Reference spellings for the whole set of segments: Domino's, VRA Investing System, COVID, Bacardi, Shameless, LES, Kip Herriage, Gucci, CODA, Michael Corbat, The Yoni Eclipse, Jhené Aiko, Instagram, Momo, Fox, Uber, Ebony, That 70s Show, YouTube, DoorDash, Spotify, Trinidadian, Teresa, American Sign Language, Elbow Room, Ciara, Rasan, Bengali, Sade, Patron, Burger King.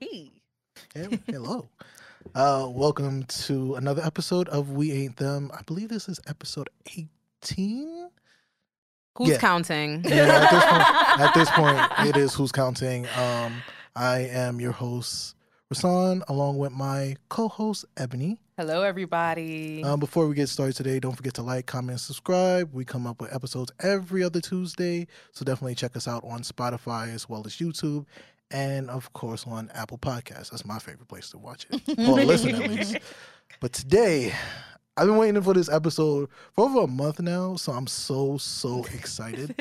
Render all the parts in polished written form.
Hey. Hey, hello. Welcome to another episode of We Ain't Them. I believe this is episode 18. Who's counting? Yeah, at this point, it is who's counting. I am your host, Rasan, along with my co-host, Ebony. Hello, everybody. Before we get started today, don't forget to like, comment, and subscribe. We come up with episodes every other Tuesday, so definitely check us out on Spotify as well as YouTube. And, of course, on Apple Podcasts. That's my favorite place to watch it. Well, listen, at least. But today, I've been waiting for this episode for over a month now, so I'm so excited.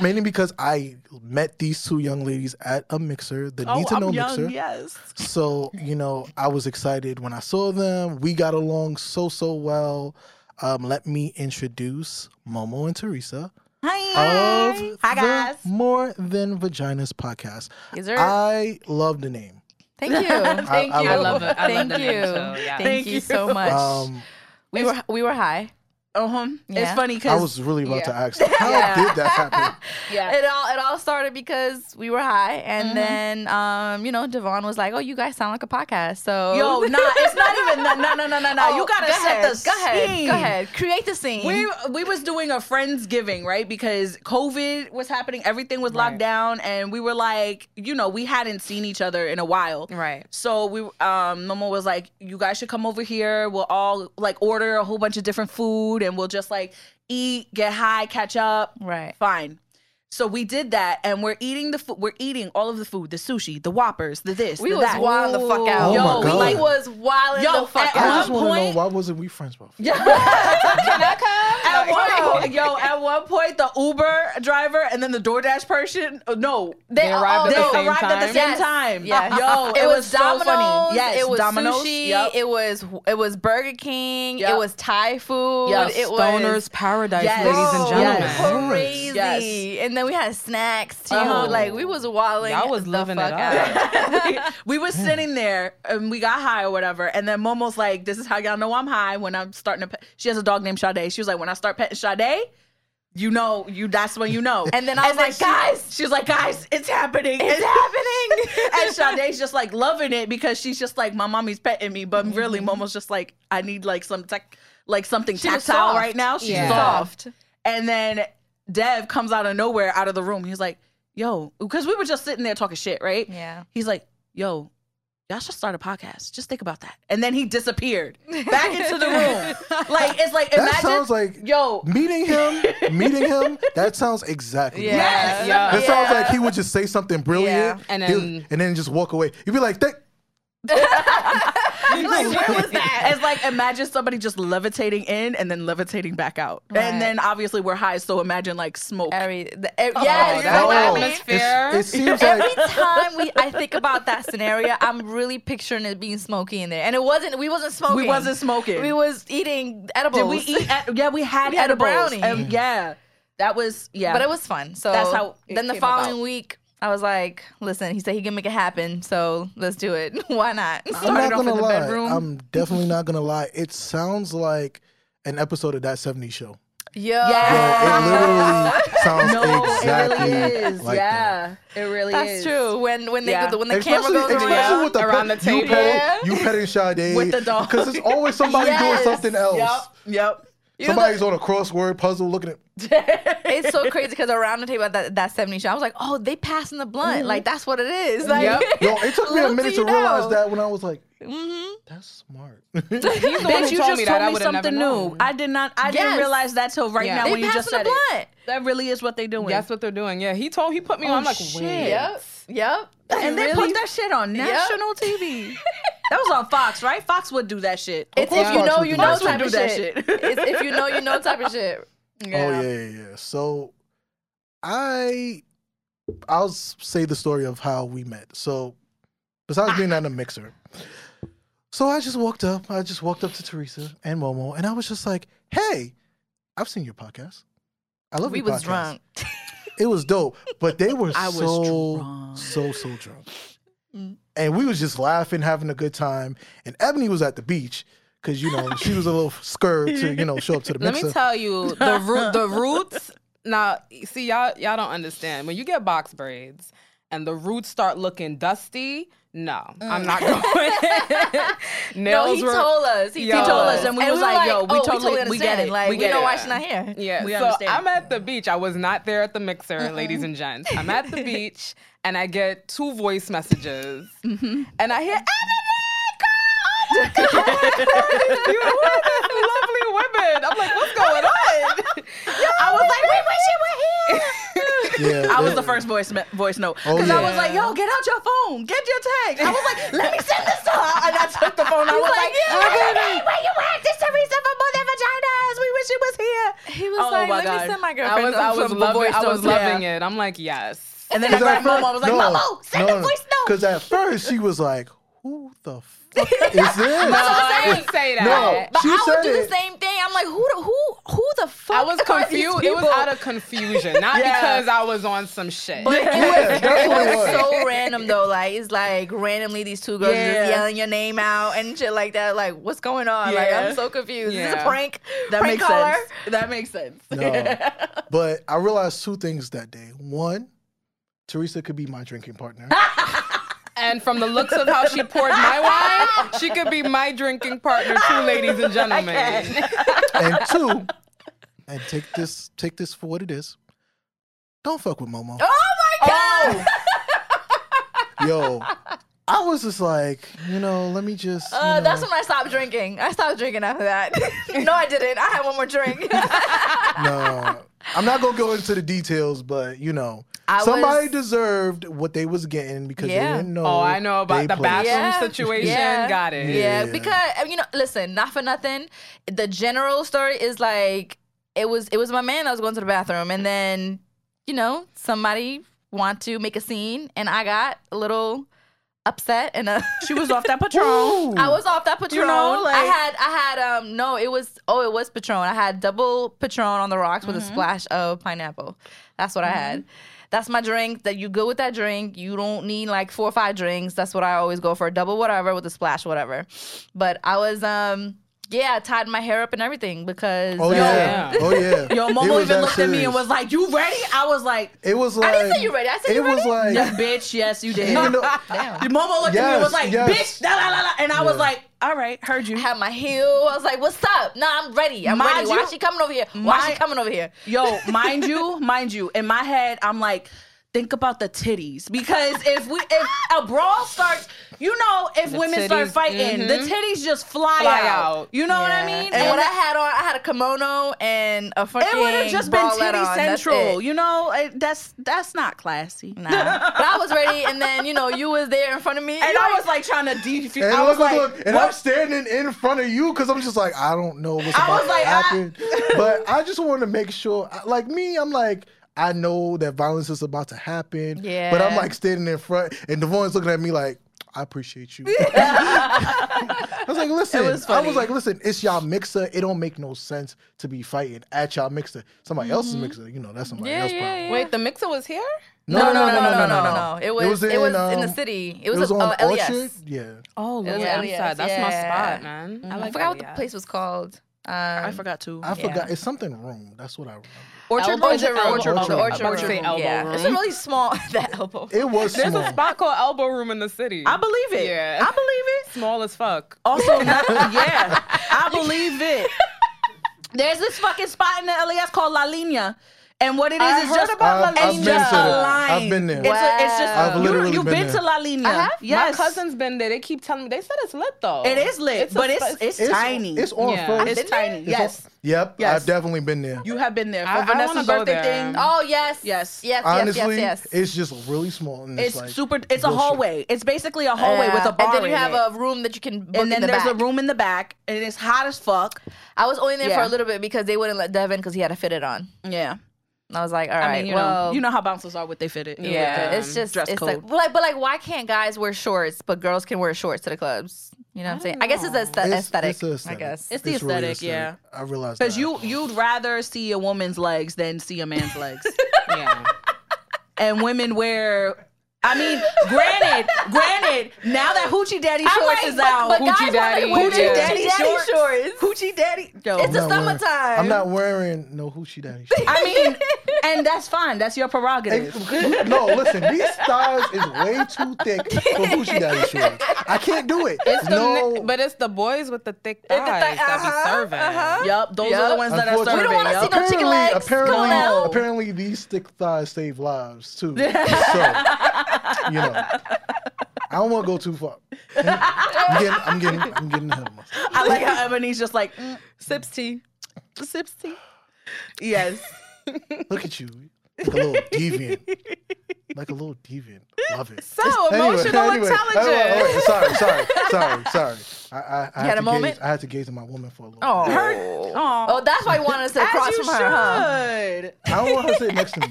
Mainly because I met these two young ladies at a mixer, the Need to Know mixer. Yes. So, you know, I was excited when I saw them. We got along so well. Let me introduce Momo and Teresa. Hi guys. More Than Vaginas podcast. I love the name. Thank you. Thank you. I love it. Thank you. Thank you so much. We were high. Yeah. It's funny because I was really about to ask how did that happen? It all started because we were high, and then you know, Devon was like, "Oh, you guys sound like a podcast." So it's not even no. Oh, you gotta set the scene. Go ahead, create the scene. We was doing a Friendsgiving, right? Because COVID was happening, everything was locked down, and we were like, you know, we hadn't seen each other in a while, right? So we, Momo was like, "You guys should come over here. We'll all like order a whole bunch of different food." And we'll just like eat, get high, catch up. Right. Fine. So we did that, and we're eating the food. We're eating all of the food: the sushi, the Whoppers, the this. We was wilding the fuck out. I just want to know, why wasn't we friends before? Can I come? At one point, the Uber driver and then the DoorDash person. No, they arrived at the same time. Yes. It was Domino's. So funny. Yes, it was Domino's. Sushi. Yep. It was Burger King. Yep. It was Thai food. Yes. It was Stoner's Paradise, ladies and gentlemen. Crazy. And then we had snacks too. Like, we was wilding. I was loving it out. We were sitting there and we got high or whatever. And then Momo's like, "This is how y'all know I'm high when I'm starting to pet." She has a dog named Sade. She was like, "When I start petting Sade, that's when you know." And then I was like, "Guys," she's like, "Guys, it's happening. It's happening." And Sade's just like loving it because she's just like, "My mommy's petting me," but really Momo's just like, "I need like something tactile right now." She's soft. And then Dev comes out of nowhere, out of the room. He's like, "Yo," because we were just sitting there talking shit, right? Yeah. He's like, "Yo, y'all should start a podcast. Just think about that." And then he disappeared back into the room. Like, it's like, imagine. That sounds like, meeting him, that sounds exactly right. Yes. Yeah. That sounds like he would just say something brilliant and then just walk away. You'd be like, like, where was that? It's like, imagine somebody just levitating in and then levitating back out. Right. And then obviously we're high, so imagine like smoke. Atmosphere. It seems like every time I think about that scenario, I'm really picturing it being smoky in there. And it wasn't. We wasn't smoking. We was eating edibles. Did we eat? We had edibles. That was But it was fun. So that's how. Then the following week, I was like, "Listen," he said, "he can make it happen, so let's do it. Why not?" I'm definitely not gonna lie. It sounds like an episode of That 70s Show. Yeah, it literally sounds exactly. It really is. Like that. It really is. That's true. When the camera goes around the table, you petting Sade with the dog, because it's always somebody doing something else. Yep. Somebody's on a crossword puzzle looking at. It's so crazy because around the table at that 70s show, I was like, "Oh, they passing the blunt. Like, that's what it is." Like, it took me a minute to realize that when I was like, "That's smart." Bitch, you just told me something new. I did not. I didn't realize that till right now when you just said it. That really is what they're doing. That's what they're doing. Yeah, he put me on. I'm like, wait. Yep. And they put that shit on national TV. That was on Fox, right? Fox would do that shit. It's if you know, you know type of shit. It's if you know, you know type of shit. Yeah. So I'll say the story of how we met. So besides being at a mixer, so I just walked up to Teresa and Momo, and I was just like, "Hey, I've seen your podcast. I love your podcast." We was drunk. It was dope, but they were so drunk. And we was just laughing, having a good time. And Ebony was at the beach because, you know, she was a little scared to, you know, show up to the mixer. Let me tell you, the roots. Now, see, y'all don't understand. When you get box braids and the roots start looking dusty, no, I'm not going. Nails were, told us. He told us, and we was like, yo, we totally understand. It. Like, we know why she's not here. Yeah, we understand. I'm at the beach. I was not there at the mixer, ladies and gents. I'm at the beach, and I get 2 voice messages, and I hear, Ebony, girl, oh my God, you are these lovely women. I'm like, what's going on? I was like, we wish you were here. Yeah, I was the first voice note. Because I was like, yo, get out your phone. Get your text. I was like, let me send this to her. And I took the phone. I was like, hey, where you at? This Teresa from More Than Vaginas. We wish she was here. He was let me send my girlfriend. I was loving it. I'm like, yes. And then I grabbed Momo. I was like, Momo, send the voice note. Because at first she was like, who the fuck is this? No, I didn't say that. No, but I would do the same thing. I'm like, who the fuck? I was confused. It was out of confusion, not because I was on some shit. But it was so random though. Like it's like randomly these 2 girls just yelling your name out and shit like that. Like what's going on? Like I'm so confused. Is this a prank? That prank makes caller? Sense. That makes sense. No. But I realized 2 things that day. 1, Teresa could be my drinking partner. And from the looks of how she poured my wine, she could be my drinking partner too, ladies and gentlemen. And 2, and take this for what it is. Don't fuck with Momo. Oh my God! Oh. Yo, I was just like, let me just. That's when I stopped drinking. I stopped drinking after that. No, I didn't. I had one more drink. No, I'm not gonna go into the details, but somebody deserved what they was getting because they didn't know. Oh, I know about the bathroom situation. Yeah. Got it. Yeah. Because listen, not for nothing. The general story is like it was my man that was going to the bathroom, and then somebody wanted to make a scene, and I got a little upset, and she was off that Patron. Ooh. I was off that Patron. It was Patron. I had double Patron on the rocks with a splash of pineapple. That's what I had. That's my drink. That you go with that drink. You don't need like 4 or 5 drinks. That's what I always go for. Double whatever with a splash whatever. But I was I tied my hair up and everything because Yo, Momo even looked at me and was like, "You ready?" I was like, "It was like I didn't say you ready. I said you ready." It was like, "Yes, bitch, yes, you did." Momo looked at me and was like, "Bitch, da la la la," and I was like, all right, heard you. I had my heel. I was like, what's up? Nah, I'm ready. I'm ready. Why is she coming over here? Why is she coming over here? Yo, mind you, in my head, I'm like, think about the titties. Because if a brawl starts, if women start fighting, the titties just fly out. You know what I mean? And what I had on, I had a kimono and a fucking bralette on. It would have just been titty central. That's not classy. Nah. But I was ready, and then, you was there in front of me. And I was like trying to defuse. And I'm standing in front of you because I'm just like, I don't know what's about to happen. But I just want to make sure, like me, I'm like, I know that violence is about to happen, but I'm like standing in front, and Devon's looking at me like, I appreciate you. I was like, listen. It's y'all mixer. It don't make no sense to be fighting at y'all mixer. Somebody else's mixer, that's somebody else's problem. Yeah. Wait, the mixer was here? No. It was in the city. It was on LES. Orchard? Yeah. Oh, LES. That's my spot, man. I forgot what the place was called. I forgot too. I forgot. It's something room. That's what I remember. Orchard Room. Elbow Room. It's a really small, that elbow. It was small. There's a spot called Elbow Room in the city. I believe it. Yeah. I believe it. Small as fuck. Also, I believe it. There's this fucking spot in the LES called La Linea. And what it is just about La Linea. It's a line. I've been there. Wow. You've been to La Linea. I have? Yes. My cousin's been there. They keep telling me. They said it's lit, though. It is lit, but it's tiny. It's on First. It's tiny. Yes. Yep. Yes. I've definitely been there. You have been there for Vanessa's birthday thing. Oh, yes. Yes. Yes. Honestly, yes. It's just really small. And it's like super. It's a hallway. It's basically a hallway with a bar. And then you have a room that you can book in the back. And then there's a room in the back, and it's hot as fuck. I was only there for a little bit because they wouldn't let Devon because he had to fit it on. Yeah. I was like, all right, you know how bouncers are with they fit it. Yeah, with, it's just dress code. But why can't guys wear shorts but girls can wear shorts to the clubs? You know what I'm saying? I guess it's the aesthetic. It's aesthetic, really aesthetic. Yeah. I realize that. Because you'd rather see a woman's legs than see a man's legs. Yeah. And women wear. I mean, granted, now that Hoochie Daddy shorts is out. But Hoochie Daddy shorts. It's the summertime. I'm not wearing no Hoochie Daddy shorts. I mean, And that's fine. That's your prerogative. No, listen. These stars is way too thick for Gucci Daddy shorts. I can't do it. It's no. But it's the boys with the thick thighs that be serving. Yep. Those are the ones that are serving. We don't want to see no chicken legs. Apparently, these thick thighs save lives, too. So, you know. I don't want to go too far. I'm getting ahead of myself. I like how Ebony's just like, sips tea. Sips tea. Yes. Look at you. Like a little deviant. Like a little deviant. Love it. So emotional intelligence. Anyway, sorry. I had a moment. I had to gaze at my woman for a little bit. Oh, that's why you wanted to sit across from her. I don't want her to sit next to me.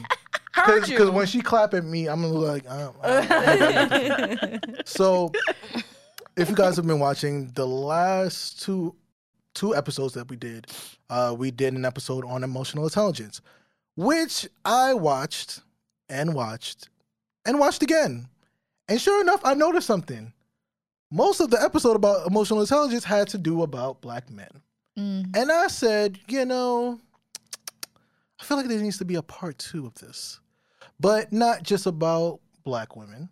Because when she clap at me, I'm like, So, if you guys have been watching the last two episodes that we did an episode on emotional intelligence, which I watched again. And sure enough, I noticed something. Most of the episode about emotional intelligence had to do about black men. Mm. And I said, you know, I feel like there needs to be a part 2 of this, but not just about black women.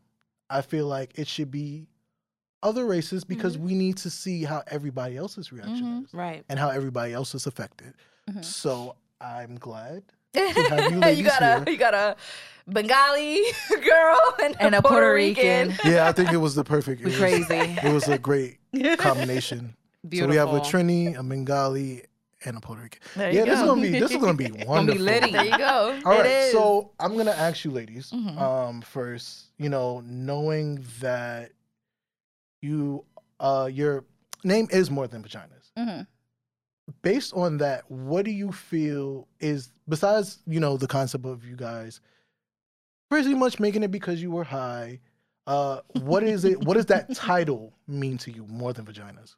I feel like it should be other races because we need to see how everybody else's reaction is, right? And how everybody else is affected. Mm-hmm. So I'm glad to have you ladies you got a Bengali girl and a Puerto Rican. Yeah, I think it was the perfect. It was a great combination. Beautiful. So we have a Trini, a Bengali, and a Puerto Rican. This is gonna be wonderful. It's gonna be litty. There you go. All right, so I'm gonna ask you, ladies, first. You know, knowing that you, your name is More Than Vaginas. Mm-hmm. Based on that, what do you feel is, besides the concept of you guys pretty much making it because you were high? What is it? What does that title mean to you? More Than Vaginas.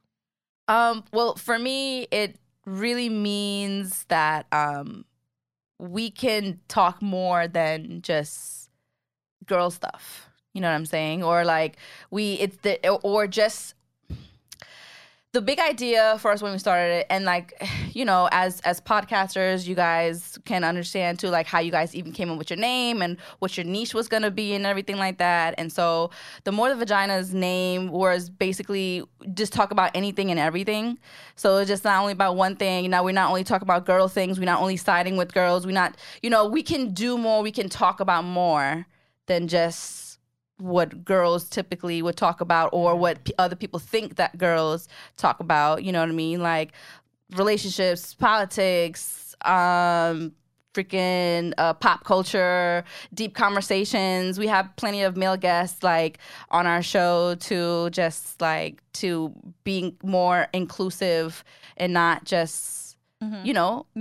Well, for me, it really means that we can talk more than just girl stuff. You know what I'm saying? Or like the big idea for us when we started it, and as podcasters, you guys can understand too, like how you guys even came up with your name and what your niche was gonna be and everything like that. And so the More Than Vaginas name was basically just talk about anything and everything. So it's just not only about one thing. Now we're not only talking about girl things. We're not only siding with girls. We're not, we can do more. We can talk about more than just what girls typically would talk about or what other people think that girls talk about, you know what I mean? Like relationships, politics, pop culture, deep conversations. We have plenty of male guests like on our show to just like to being more inclusive and not just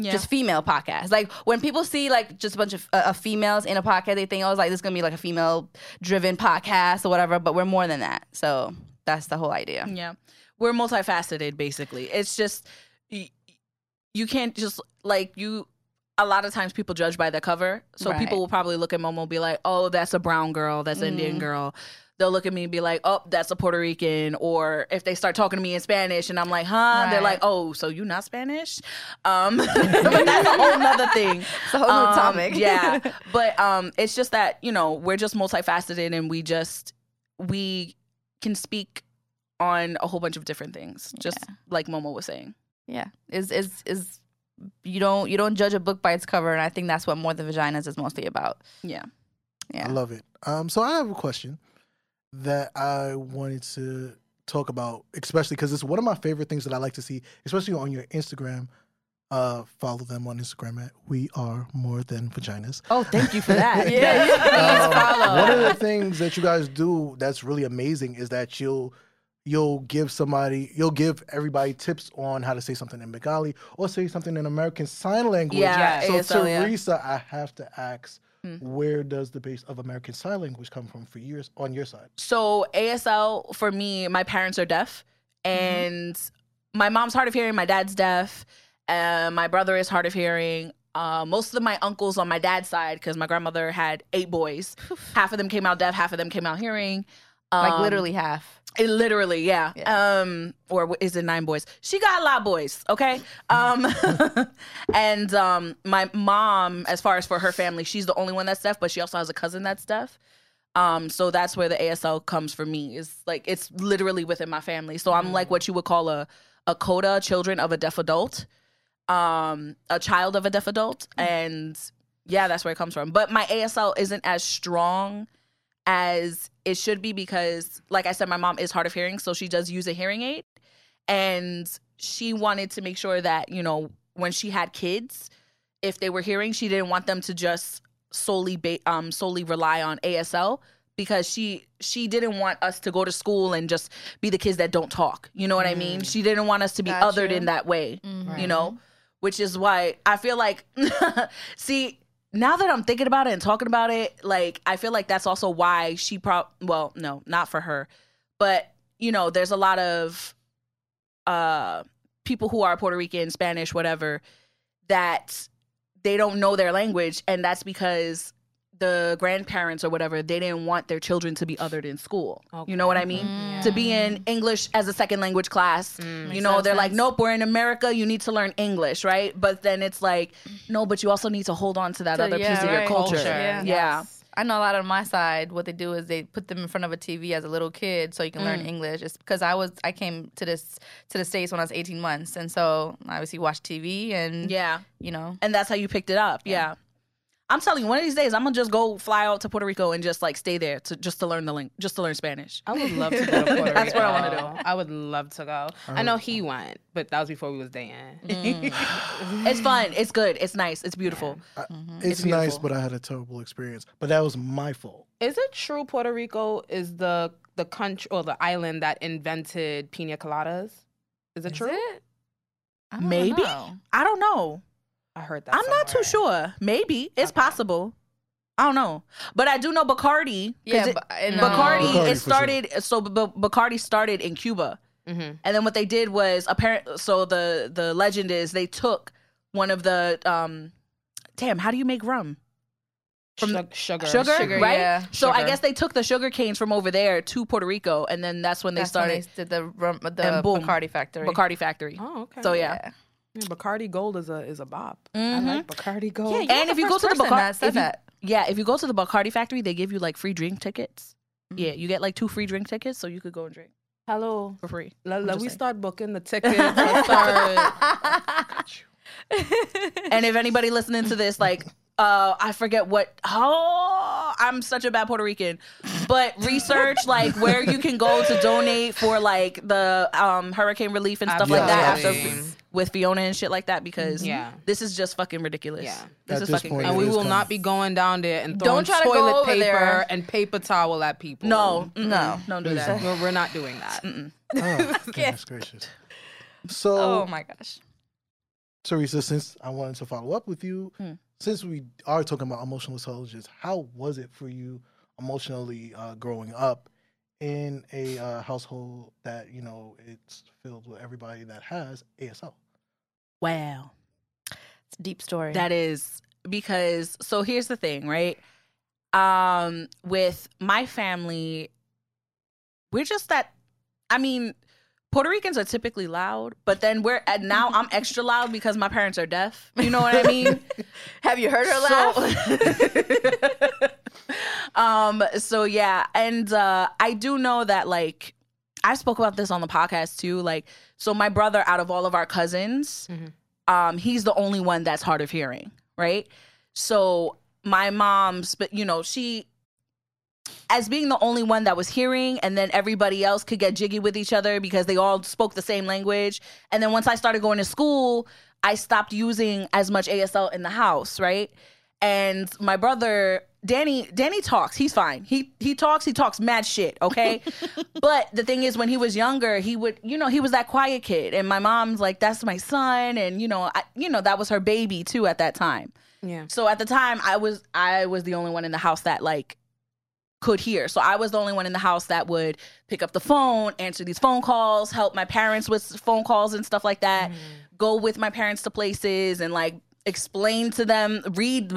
just female podcasts. Like when people see like just a bunch of females in a podcast, they think, this is gonna be like a female-driven podcast or whatever. But we're more than that. So that's the whole idea. Yeah, we're multifaceted basically. It's just you can't just like you. A lot of times people judge by the cover, so people will probably look at Momo and be like, "Oh, that's a brown girl. That's an Indian girl." They'll look at me and be like, "Oh, that's a Puerto Rican." Or if they start talking to me in Spanish and I'm like, "Huh?" Right. They're like, "Oh, so you not Spanish?" But that's a whole nother thing. It's a whole nother topic. Yeah. But it's just that, we're just multifaceted and we can speak on a whole bunch of different things, just like Momo was saying. Yeah. Is you don't judge a book by its cover, and I think that's what More Than Vaginas is mostly about. Yeah. Yeah. I love it. So I have a question that I wanted to talk about, especially because it's one of my favorite things that I like to see, especially on your Instagram. Follow them on Instagram at We Are More Than Vaginas. Oh, thank you for that. One of the things that you guys do that's really amazing is that you'll give everybody tips on how to say something in Bengali or say something in American Sign Language. Yeah, so ASL, Teresa, I have to ask, where does the base of American Sign Language come from for years on your side? So ASL, for me, my parents are deaf, and my mom's hard of hearing, my dad's deaf, my brother is hard of hearing. Most of my uncles on my dad's side, because my grandmother had 8 boys, half of them came out deaf, half of them came out hearing. Like literally half. Literally, yeah. Or is it 9 boys? She got a lot of boys, okay? And my mom, as far as for her family, she's the only one that's deaf, but she also has a cousin that's deaf. So that's where the ASL comes for me. It's like, it's literally within my family. So I'm like what you would call a CODA, children of a deaf adult, a child of a deaf adult. And yeah, that's where it comes from. But my ASL isn't as strong as it should be because, like I said, my mom is hard of hearing, so she does use a hearing aid. And she wanted to make sure that, you know, when she had kids, if they were hearing, she didn't want them to just solely rely on ASL because she didn't want us to go to school and just be the kids that don't talk. You know what I mean? She didn't want us to be othered in that way, you know, which is why I feel like, see, now that I'm thinking about it and talking about it, like, I feel like that's also why she well, no, not for her, but, you know, there's a lot of people who are Puerto Rican, Spanish, whatever, that they don't know their language, and that's because the grandparents or whatever, they didn't want their children to be othered in school. Okay. You know what I mean? Yeah. To be in English as a second language class. You know, they're like, nope, we're in America. You need to learn English, right? But then it's like, no, but you also need to hold on to that other piece of your culture. Yes. I know a lot on my side, what they do is they put them in front of a TV as a little kid so you can learn English. It's because I came to the States when I was 18 months. And so I obviously watched TV and, you know. And that's how you picked it up. Yeah. I'm telling you, one of these days, I'm going to just go fly out to Puerto Rico and just like stay there to learn Spanish. I would love to go to Puerto Rico. That's what I want to do. I would love to go. I know he went, but that was before we was dating. It's fun. It's good. It's nice. It's beautiful. It's beautiful. Nice, but I had a terrible experience. But that was my fault. Is it true Puerto Rico is the country or the island that invented pina coladas? Is it true? It? I don't know. I heard that. I'm not too sure. Maybe. It's possible. I don't know. But I do know Bacardi. Bacardi started in Cuba. Mm-hmm. And then what they did was the legend is they took one of the how do you make rum? From sugar, right? Yeah. So I guess they took the sugar canes from over there to Puerto Rico, and then that's when they started the rum, Bacardi factory. Oh, okay. So yeah. Bacardi Gold is a bop. Mm-hmm. I like Bacardi Gold. Yeah, and if you go to the Bacardi factory, they give you like free drink tickets. Mm-hmm. Yeah, you get like 2 free drink tickets, so you could go and drink. Hello, for free. Start booking the tickets. And if anybody listening to this, like, I forget what. Oh, I'm such a bad Puerto Rican. But research like where you can go to donate for like the hurricane relief and stuff like that. With Fiona and shit like that, because this is just fucking ridiculous. Yeah. This is fucking crazy. And we will not be going down there and throwing toilet paper and paper towel at people. No, don't do that. We're not doing that. Oh, goodness gracious. So, oh my gosh. Teresa, since I wanted to follow up with you, since we are talking about emotional intelligence, how was it for you emotionally growing up in a household that, you know, it's filled with everybody that has ASL? Wow. It's a deep story. That is, because, so here's the thing, right? With my family, we're just that, I mean, Puerto Ricans are typically loud, but then now I'm extra loud because my parents are deaf. You know what I mean? Have you heard her laugh? So yeah, and I do know that, like, I spoke about this on the podcast too. Like, so my brother, out of all of our cousins, he's the only one that's hard of hearing, right? So my mom's, but you know, she, as being the only one that was hearing, and then everybody else could get jiggy with each other because they all spoke the same language. And then once I started going to school, I stopped using as much ASL in the house, right? And my brother, Danny talks. He's fine. He talks mad shit, okay? But the thing is, when he was younger, he would, you know, he was that quiet kid. And my mom's like, that's my son. And, you know, that was her baby, too, at that time. Yeah. So at the time, I was the only one in the house that, like, could hear. So I was the only one in the house that would pick up the phone, answer these phone calls, help my parents with phone calls and stuff like that, go with my parents to places and, like, explain to them, read,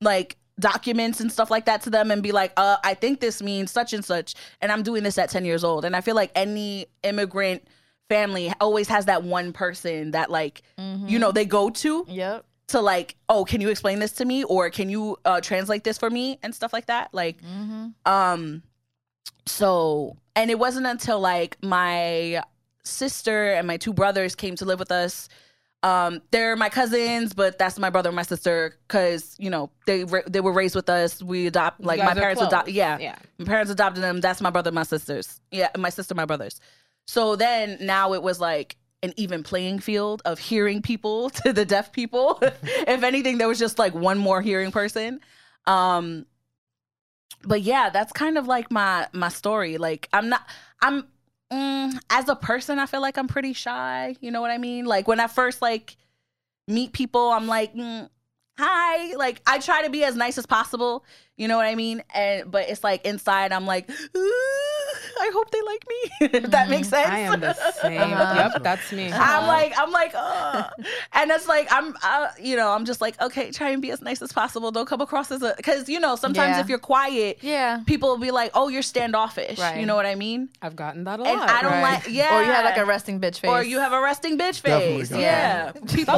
like, documents and stuff like that to them and be like, I think this means such and such, and I'm doing this at 10 years old. And I feel like any immigrant family always has that one person that, like, you know, they go to to, like, oh, can you explain this to me? Or can you translate this for me? And stuff like that. Like, so, and it wasn't until, like, my sister and my two brothers came to live with us. They're my cousins, but that's my brother and my sister because, you know, they were raised with us. We adopt, like, my parents adopted. Yeah. My parents adopted them. That's my brother and my sisters. Yeah, my sister, my brothers. So then now it was, like, an even playing field of hearing people to the deaf people. If anything, there was just, like, one more hearing person. But, yeah, that's kind of, like, my story. Like, as a person, I feel like I'm pretty shy. You know what I mean? Like, when I first, like, meet people, I'm like, hi. Like, I try to be as nice as possible. You know what I mean? But it's like inside, I'm like, I hope they like me. If that makes sense. I am the same. Yep, that's me. I'm like, oh. And it's like, I'm just like, okay, try and be as nice as possible. Don't come across as because, you know, sometimes if you're quiet, people will be like, oh, you're standoffish. Right. You know what I mean? I've gotten that a lot. And I don't or you have like a resting bitch face. Definitely Stop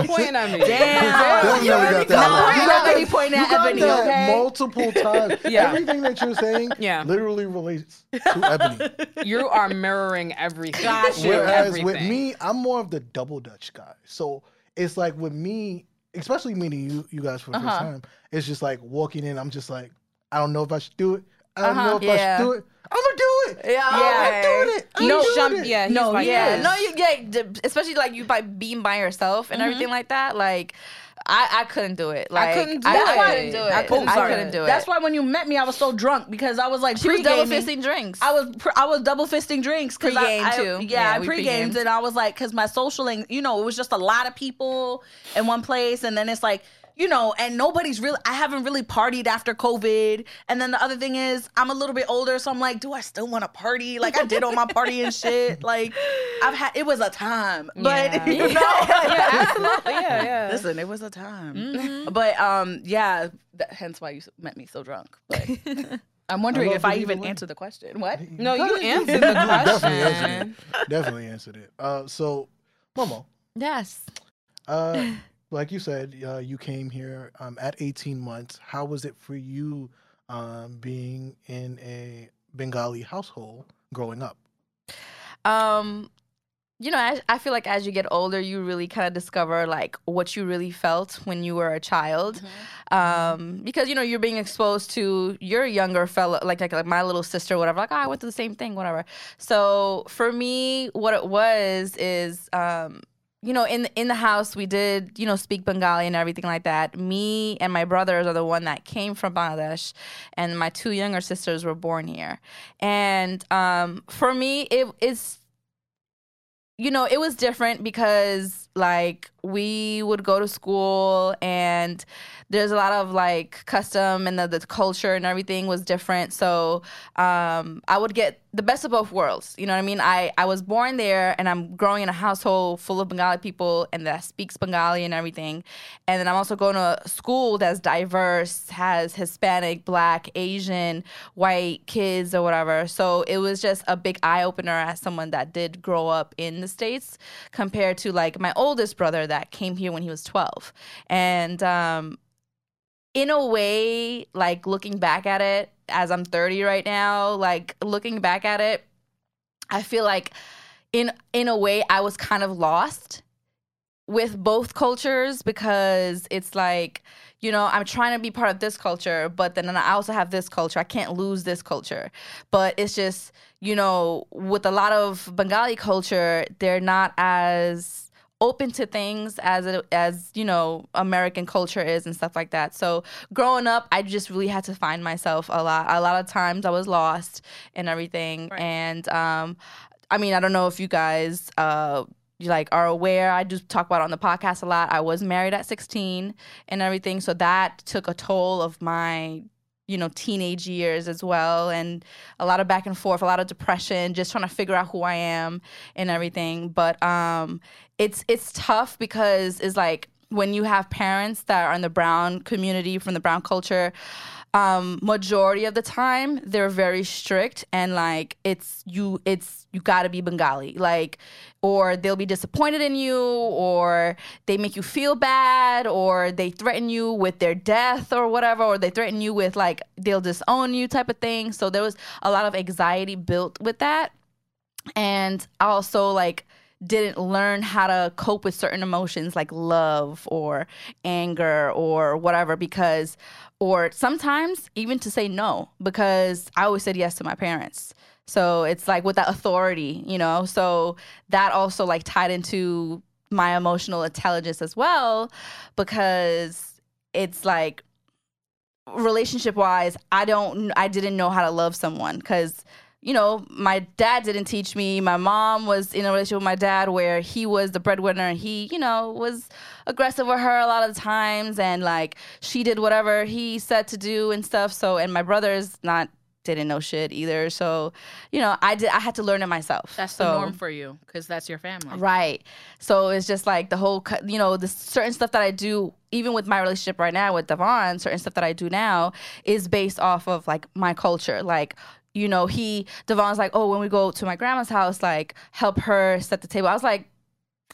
pointing at me. Damn. You never got that. You got pointing at Ebony, okay? Multiple times. Everything that you're saying literally relates to Ebony. You are mirroring everything. Whereas everything. With me, I'm more of the double Dutch guy. So it's like with me, especially meeting you guys for the first time, it's just like walking in, I'm just like, I don't know if I should do it. I don't know if I should do it. I'm gonna do it. Yeah, I'm doing it. Especially like you by being by yourself and everything like that. Like I couldn't do it. Like, I couldn't do it. That's why when you met me, I was so drunk because I was like, she was double fisting drinks. I was double fisting drinks because I too. Yeah, I pre-gamed and I was like, because my socialing, you know, it was just a lot of people in one place, and then it's like, you know, and nobody's really, I haven't really partied after COVID. And then the other thing is I'm a little bit older. So I'm like, do I still want to party? Like I did all my party and shit. Like it was a time, but you know, listen, it was a time, but hence why you met me so drunk. But I'm wondering if I even answered the question. What? No, you answered the question. Definitely answered it. So Momo. Yes. Like you said, you came here at 18 months. How was it for you being in a Bengali household growing up? You know, I feel like as you get older, you really kind of discover like what you really felt when you were a child. Because, you know, you're being exposed to your younger fellow, like my little sister or whatever. Like, oh, I went through the same thing, whatever. So for me, what it was is... you know, in the house, we did, you know, speak Bengali and everything like that. Me and my brothers are the one that came from Bangladesh, and my two younger sisters were born here. And for me, it was different because, like, we would go to school and there's a lot of, like, custom and the culture and everything was different. So I would get the best of both worlds. You know what I mean? I was born there and I'm growing in a household full of Bengali people and that speaks Bengali and everything. And then I'm also going to a school that's diverse, has Hispanic, Black, Asian, white kids or whatever. So it was just a big eye-opener as someone that did grow up in the States compared to, like, my oldest brother that came here when he was 12. And in a way, like, looking back at it, as I'm 30 right now, like, looking back at it, I feel like in a way I was kind of lost with both cultures because it's like, you know, I'm trying to be part of this culture, but then I also have this culture. I can't lose this culture. But it's just, you know, with a lot of Bengali culture, they're not as open to things as you know, American culture is and stuff like that. So growing up, I just really had to find myself a lot. A lot of times I was lost and everything. Right. And I mean, I don't know if you guys are aware. I do talk about it on the podcast a lot. I was married at 16 and everything. So that took a toll of my, you know, teenage years as well, and a lot of back and forth, a lot of depression, just trying to figure out who I am and everything. But it's tough because it's like when you have parents that are in the brown community, from the brown culture, majority of the time they're very strict, and like you gotta be Bengali, like, or they'll be disappointed in you, or they make you feel bad, or they threaten you with their death or whatever, or they threaten you with like they'll disown you type of thing. So there was a lot of anxiety built with that, and I also like didn't learn how to cope with certain emotions like love or anger or whatever, because, or sometimes even to say no, because I always said yes to my parents. So it's like with that authority, you know, so that also like tied into my emotional intelligence as well, because it's like relationship wise, I didn't know how to love someone, because you know, my dad didn't teach me. My mom was in a relationship with my dad where he was the breadwinner, and he, you know, was aggressive with her a lot of the times, and like she did whatever he said to do and stuff. So, and my brother's didn't know shit either. So, you know, I had to learn it myself. That's the norm for you, because that's your family. Right. So it's just like the whole, you know, the certain stuff that I do, even with my relationship right now with Devon, certain stuff that I do now is based off of like my culture, like, you know, Devon's like, oh, when we go to my grandma's house, like, help her set the table. I was like,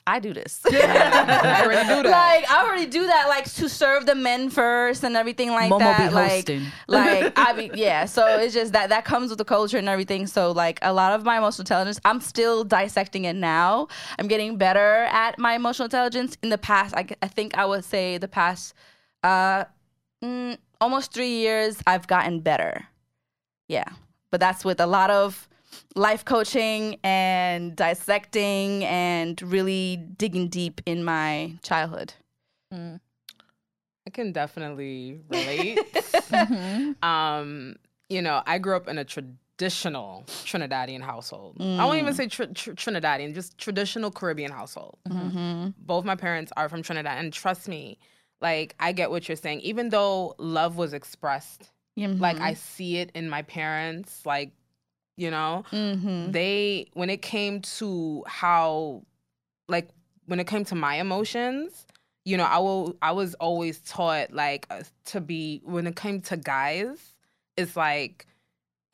I do this. Yeah, I already do that. Like, I already do that, like, to serve the men first and everything like Momo that. Be hosting. Like I be, yeah. So it's just that comes with the culture and everything. So, like, a lot of my emotional intelligence, I'm still dissecting it now. I'm getting better at my emotional intelligence. In the past, I think I would say the past almost 3 years, I've gotten better. Yeah. But that's with a lot of life coaching and dissecting and really digging deep in my childhood. Mm. I can definitely relate. Mm-hmm. You know, I grew up in a traditional Trinidadian household. Mm. I won't even say Trinidadian, just traditional Caribbean household. Mm-hmm. Both my parents are from Trinidad. And trust me, like, I get what you're saying. Even though love was expressed, mm-hmm. like, I see it in my parents, like, you know, mm-hmm. When it came to how, like, when it came to my emotions, you know, I was always taught, like, to be, when it came to guys, it's like,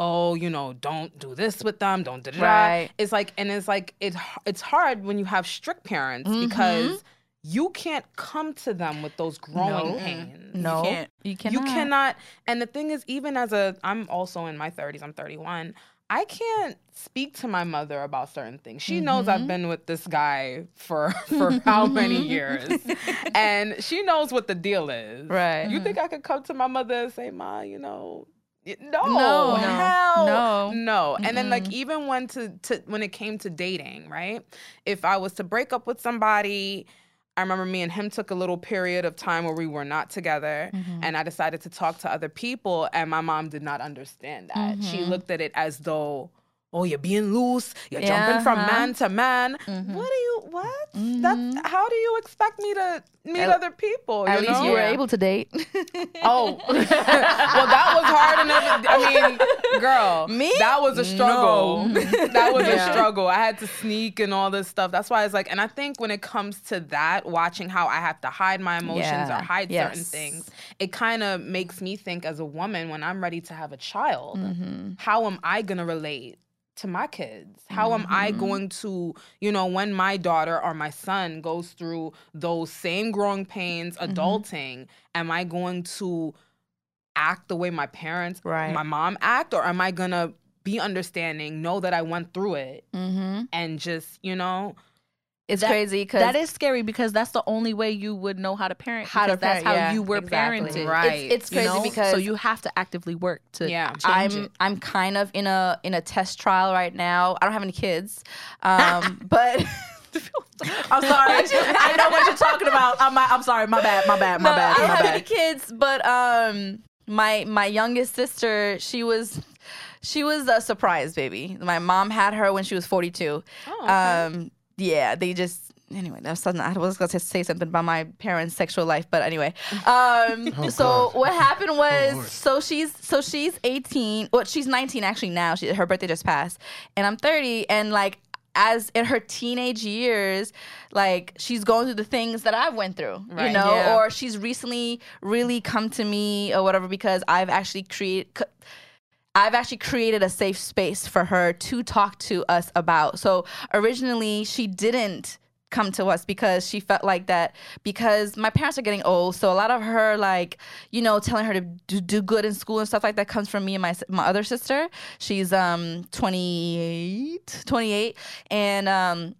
oh, you know, don't do this with them, don't do that. Right. It's like, and it's like, it's hard when you have strict parents, mm-hmm. because you can't come to them with those growing pains. No, you cannot. And the thing is, even I'm also in my 30s, I'm 31. I can't speak to my mother about certain things. She mm-hmm. knows I've been with this guy for how many years. And she knows what the deal is. Right. You mm-hmm. think I could come to my mother and say, Ma, you know, No. Mm-hmm. And then, like, even when it came to dating, right? If I was to break up with somebody, I remember me and him took a little period of time where we were not together, mm-hmm. and I decided to talk to other people, and my mom did not understand that. Mm-hmm. She looked at it as though, oh, you're being loose, you're jumping from man to man. Mm-hmm. What? Mm-hmm. How do you expect me to meet other people? At least you were able to date. Oh, well, that was hard enough. I mean, girl, me? That was a struggle. No. That was a struggle. I had to sneak and all this stuff. That's why it's like, and I think when it comes to that, watching how I have to hide my emotions or hide certain things, it kind of makes me think, as a woman, when I'm ready to have a child, mm-hmm. how am I going to relate to my kids? How am mm-hmm. I going to, you know, when my daughter or my son goes through those same growing pains, adulting, mm-hmm. am I going to act the way my parents, my mom act, or am I going to be understanding, know that I went through it, mm-hmm. and just, you know. It's crazy because that is scary, because that's the only way you would know how to parent. How you were parented, right? It's crazy, you know? Because so you have to actively work to change it. I'm kind of in a test trial right now. I don't have any kids, but. I'm sorry. I know what you're talking about. I'm sorry. My bad. I don't have any kids, but my youngest sister, she was a surprise baby. My mom had her when she was 42. Oh, okay. Yeah, they just... Anyway, I was going to say something about my parents' sexual life, but anyway. What happened was... she's 18... Well, she's 19, actually, now. Her birthday just passed. And I'm 30, and, like, as in her teenage years, like she's going through the things that I went through, right. You know, yeah. Or she's recently really come to me or whatever, because I've actually created a safe space for her to talk to us about. So originally she didn't come to us because she felt like that, because my parents are getting old, so a lot of her, like, you know, telling her to do good in school and stuff like that comes from me and my other sister. She's 28, and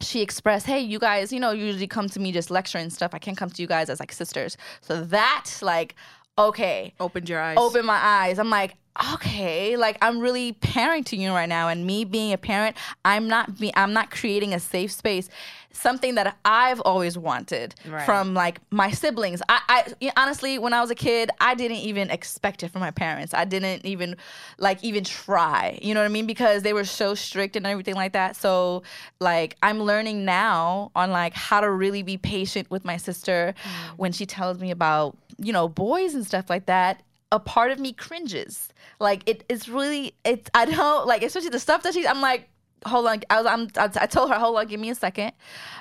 she expressed, hey, you guys, you know, usually come to me just lecturing and stuff. I can't come to you guys as like sisters. So that, like, okay, opened your eyes. Opened my eyes. I'm like, okay, like, I'm really parenting you right now, and me being a parent, I'm not creating a safe space, something that I've always wanted from, like, my siblings. I honestly, when I was a kid, I didn't even expect it from my parents. I didn't even, like, even try, you know what I mean? Because they were so strict and everything like that. So, like, I'm learning now on, like, how to really be patient with my sister when she tells me about, you know, boys and stuff like that. A part of me cringes. Like, it's really, I don't, like, especially the stuff that I'm like, hold on, I told her, hold on, give me a second.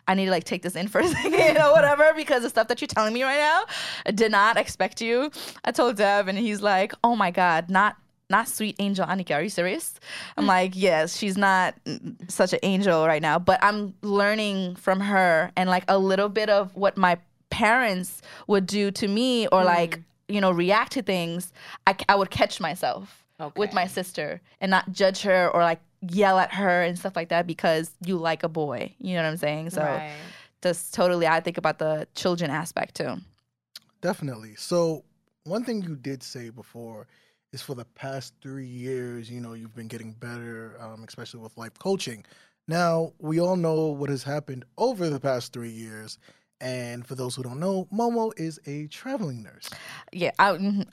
I need to, like, take this in for a second or whatever, because the stuff that you're telling me right now, I did not expect you. I told Dev, and he's like, oh my God, not sweet angel Anika, are you serious? I'm like, yes, she's not such an angel right now, but I'm learning from her, and, like, a little bit of what my parents would do to me or like, you know, react to things, I would catch myself with my sister and not judge her or, like, yell at her and stuff like that because you like a boy. You know what I'm saying? So just totally, I think about the children aspect too. Definitely. So one thing you did say before is for the past 3 years, you know, you've been getting better, especially with life coaching. Now, we all know what has happened over the past 3 years. And for those who don't know, Momo is a traveling nurse. Yeah,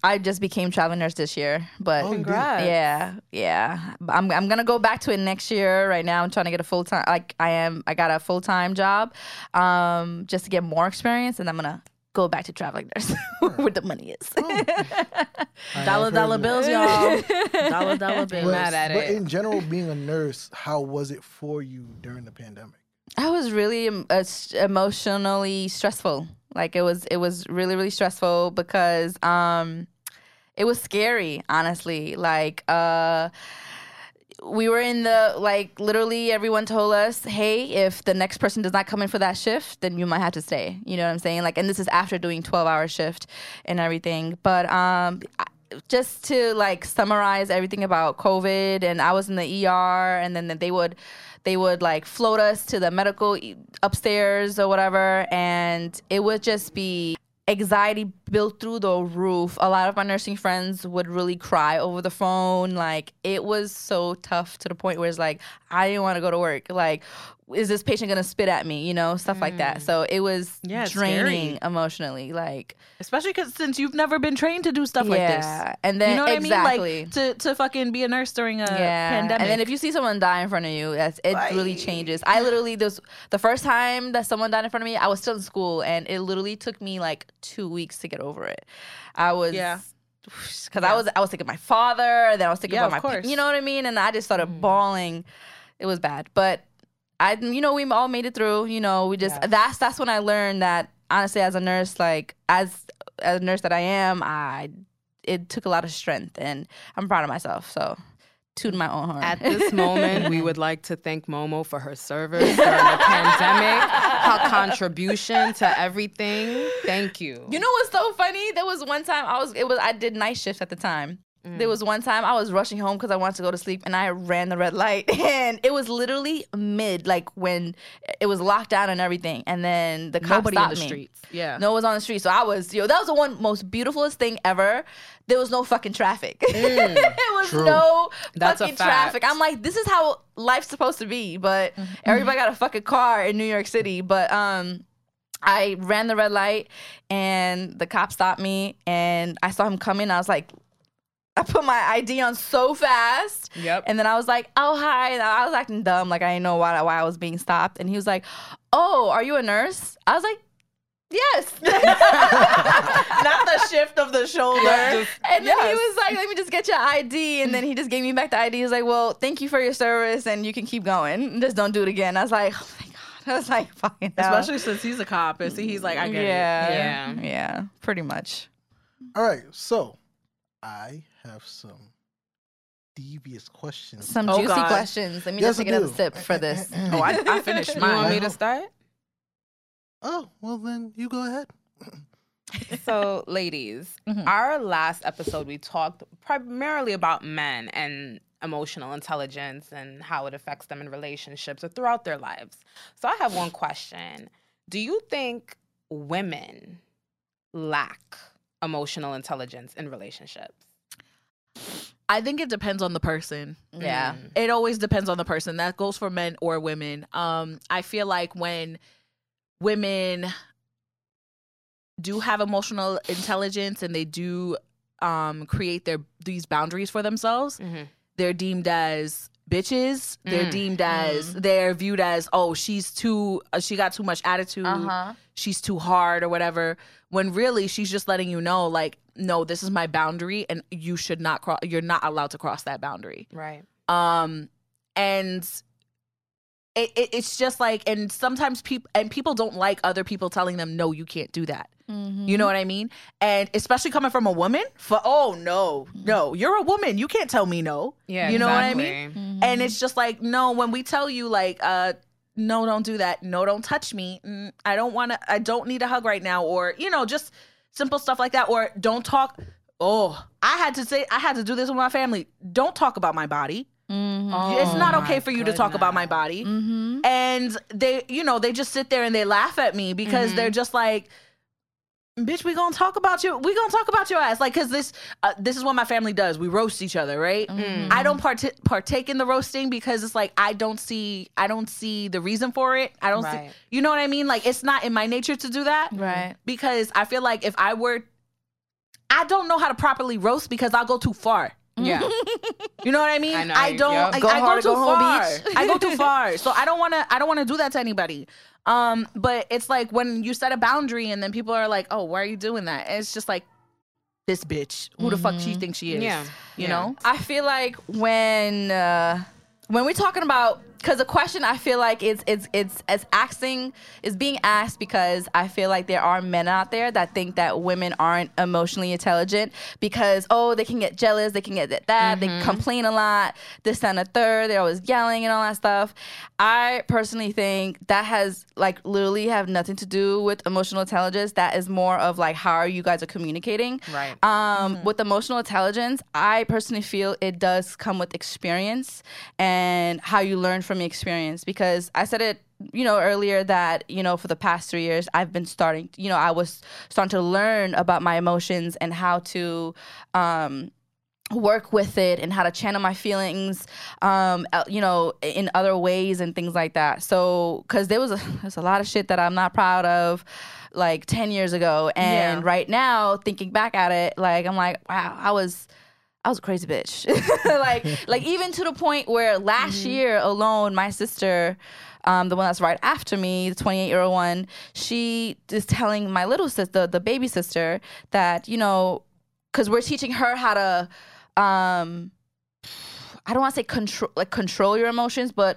I just became traveling nurse this year. But congrats. Yeah. I'm gonna go back to it next year. Right now, I'm trying to get a full time. Like, I got a full time job, just to get more experience, and I'm gonna go back to traveling nurse where the money is. Oh. dollar bills, y'all. dollar bills. But in general, being a nurse, how was it for you during the pandemic? I was really emotionally stressful. Like, it was really, really stressful because it was scary, honestly. Like, we were in the, like, literally everyone told us, hey, if the next person does not come in for that shift, then you might have to stay. You know what I'm saying? Like, and this is after doing 12-hour shift and everything. But just to, like, summarize everything about COVID, and I was in the ER, and then they would like float us to the medical upstairs or whatever, and it would just be anxiety built through the roof. A lot of my nursing friends would really cry over the phone. Like, it was so tough to the point where it's like, I didn't want to go to work. Like, is this patient gonna spit at me? You know, stuff like that. So it was draining emotionally, like, especially because since you've never been trained to do stuff like this. Yeah, and then you know what I mean, like, to fucking be a nurse during a pandemic. And then if you see someone die in front of you, it really changes. I literally the first time that someone died in front of me, I was still in school, and it literally took me like 2 weeks to get over it. I was. Yeah. Because I was thinking about my father, and then I was thinking about my, you know what I mean, and I just started bawling. It was bad, but. You know, we all made it through, you know, we just, that's when I learned that, honestly, as a nurse, like, as a nurse that I am, it took a lot of strength, and I'm proud of myself, so, toot my own horn. At this moment, we would like to thank Momo for her service during the pandemic, her contribution to everything, thank you. You know what's so funny? There was one time, I did night shifts at the time. There was one time I was rushing home because I wanted to go to sleep, and I ran the red light, and it was literally mid, like, when it was locked down and everything, and then the cop stopped me. Nobody on the streets. Yeah. No one was on the street, so I was, that was the one most beautifulest thing ever. There was no fucking traffic. It was true. No fucking traffic. I'm like, this is how life's supposed to be, but everybody got a fucking car in New York City, but, I ran the red light, and the cop stopped me, and I saw him coming, and I was like, I put my ID on so fast. Yep. And then I was like, oh, hi. And I was acting dumb. Like, I didn't know why I was being stopped. And he was like, oh, are you a nurse? I was like, Yes. Not the shift of the shoulder. Just, and then he was like, let me just get your ID. And then he just gave me back the ID. He was like, well, thank you for your service and you can keep going. Just don't do it again. I was like, oh my God. I was like, fucking hell. Especially since he's a cop and he's like, I get it. Yeah. Yeah. Pretty much. All right. So I have some devious questions. Some juicy questions. Let me just take another sip for this. I finished mine. You want me to start? Oh, well, then you go ahead. So, ladies, our last episode, we talked primarily about men and emotional intelligence and how it affects them in relationships or throughout their lives. So I have one question. Do you think women lack emotional intelligence in relationships? I think it depends on the person. Yeah. It always depends on the person. That goes for men or women. I feel like when women do have emotional intelligence and they do create these boundaries for themselves, they're deemed as bitches. They're deemed as, they're viewed as, oh, she got too much attitude. She's too hard or whatever. When really she's just letting you know, like, no, this is my boundary and you should not cross, you're not allowed to cross that boundary. Right. And it's just like, and sometimes people don't like other people telling them, no, you can't do that. You know what I mean? And especially coming from a woman, no, you're a woman. You can't tell me no. Yeah, you know what I mean? And it's just like, no, when we tell you like, no, don't do that. No, don't touch me. I don't want to, I don't need a hug right now. Or, you know, just simple stuff like that. Or don't talk. Oh, I had to do this with my family. Don't talk about my body. Oh, it's not okay for you to talk about my body. And they, you know, they just sit there and they laugh at me because they're just like, bitch, we gonna talk about your ass. Like, cause this is what my family does. We roast each other, right? I don't partake in the roasting because it's like, I don't see the reason for it. I don't see, you know what I mean? Like, it's not in my nature to do that. Right. Because I feel like I don't know how to properly roast because I'll go too far. Yeah. You know what I mean? I go too far. So I don't wanna do that to anybody. But it's like when you set a boundary and then people are like, oh, why are you doing that? And it's just like, this bitch, who the fuck she thinks she is? Yeah. You know? I feel like when we're talking about, because the question I feel like is being asked because I feel like there are men out there that think that women aren't emotionally intelligent because, oh, they can get jealous, they can get that, they complain a lot, this and a third, they're always yelling and all that stuff. I personally think that has like literally have nothing to do with emotional intelligence. That is more of like how you guys are communicating. Right. With emotional intelligence, I personally feel it does come with experience and how you learn from experience, because I said it, you know, earlier that, you know, for the past 3 years, I've been starting, you know, I was starting to learn about my emotions and how to work with it and how to channel my feelings, you know, in other ways and things like that. So, because there's a lot of shit that I'm not proud of, like 10 years ago. And right now, thinking back at it, like, I'm like, wow, I was a crazy bitch. like even to the point where last year alone, my sister, the one that's right after me, the 28-year-old one, she is telling my little sister, the baby sister, that, you know, because we're teaching her how to, I don't want to say control your emotions, but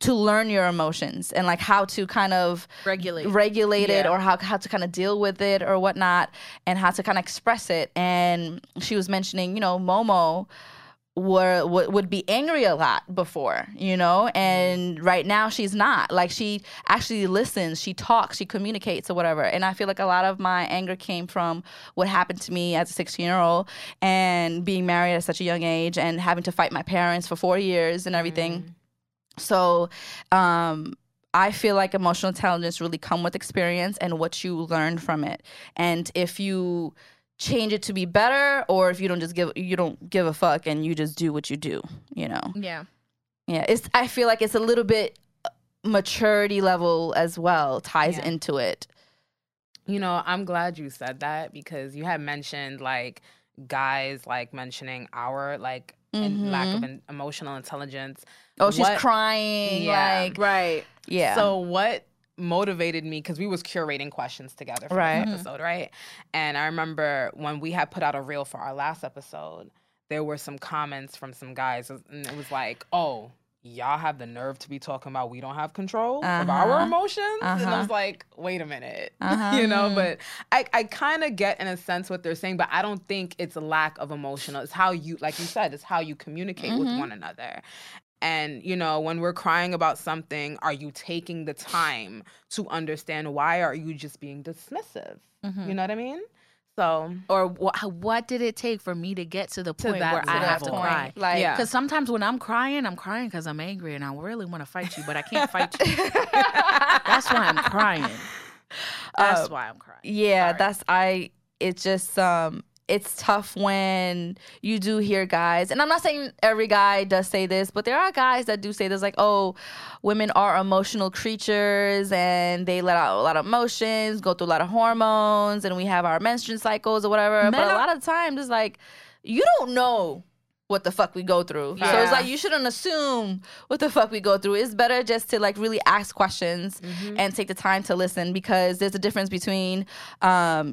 to learn your emotions and like how to kind of regulate it, or how to kind of deal with it or whatnot, and how to kind of express it. And she was mentioning, you know, Momo would be angry a lot before, you know, and right now she's not. Like, she actually listens, she talks, she communicates or whatever. And I feel like a lot of my anger came from what happened to me as a 16-year-old and being married at such a young age and having to fight my parents for 4 years and everything. So I feel like emotional intelligence really come with experience and what you learn from it. And if you change it to be better, or if you don't give a fuck and you just do what you do, you know? Yeah. Yeah. I feel like it's a little bit maturity level as well ties into it. You know, I'm glad you said that, because you had mentioned like guys like mentioning our like and lack of emotional intelligence. Oh, she's crying. Yeah. Like, right. Yeah. So what motivated me because we was curating questions together for this episode, right? And I remember when we had put out a reel for our last episode, there were some comments from some guys, and it was like, oh, y'all have the nerve to be talking about we don't have control of our emotions? And I was like, wait a minute, you know? But I kind of get, in a sense, what they're saying, but I don't think it's a lack of emotional. It's how you, like you said, it's how you communicate with one another. And, you know, when we're crying about something, are you taking the time to understand why? Or are you just being dismissive? You know what I mean? So, or what did it take for me to get to the point where I have to cry? Like, because sometimes when I'm crying because I'm angry and I really want to fight you, but I can't fight you. That's why I'm crying. That's why I'm crying. Yeah, sorry. It's just, it's tough when you do hear guys, and I'm not saying every guy does say this, but there are guys that do say this, like, oh, women are emotional creatures and they let out a lot of emotions, go through a lot of hormones, and we have our menstrual cycles or whatever. But a lot of times it's like, you don't know what the fuck we go through. So it's like, you shouldn't assume what the fuck we go through. It's better just to like really ask questions and take the time to listen, because there's a difference between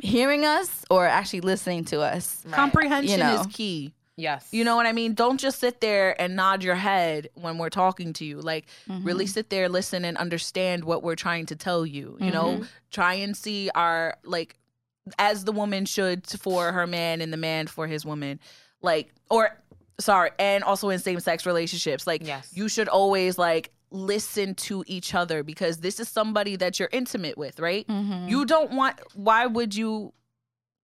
hearing us or actually listening to us. Right. Comprehension is key. Yes. You know what I mean? Don't just sit there and nod your head when we're talking to you. Like, really sit there, listen, and understand what we're trying to tell you. You know, try and see our, like, as the woman should for her man and the man for his woman. Like, or... Sorry, and also in same-sex relationships. Like, you should always, like, listen to each other, because this is somebody that you're intimate with, right? You don't want... Why would you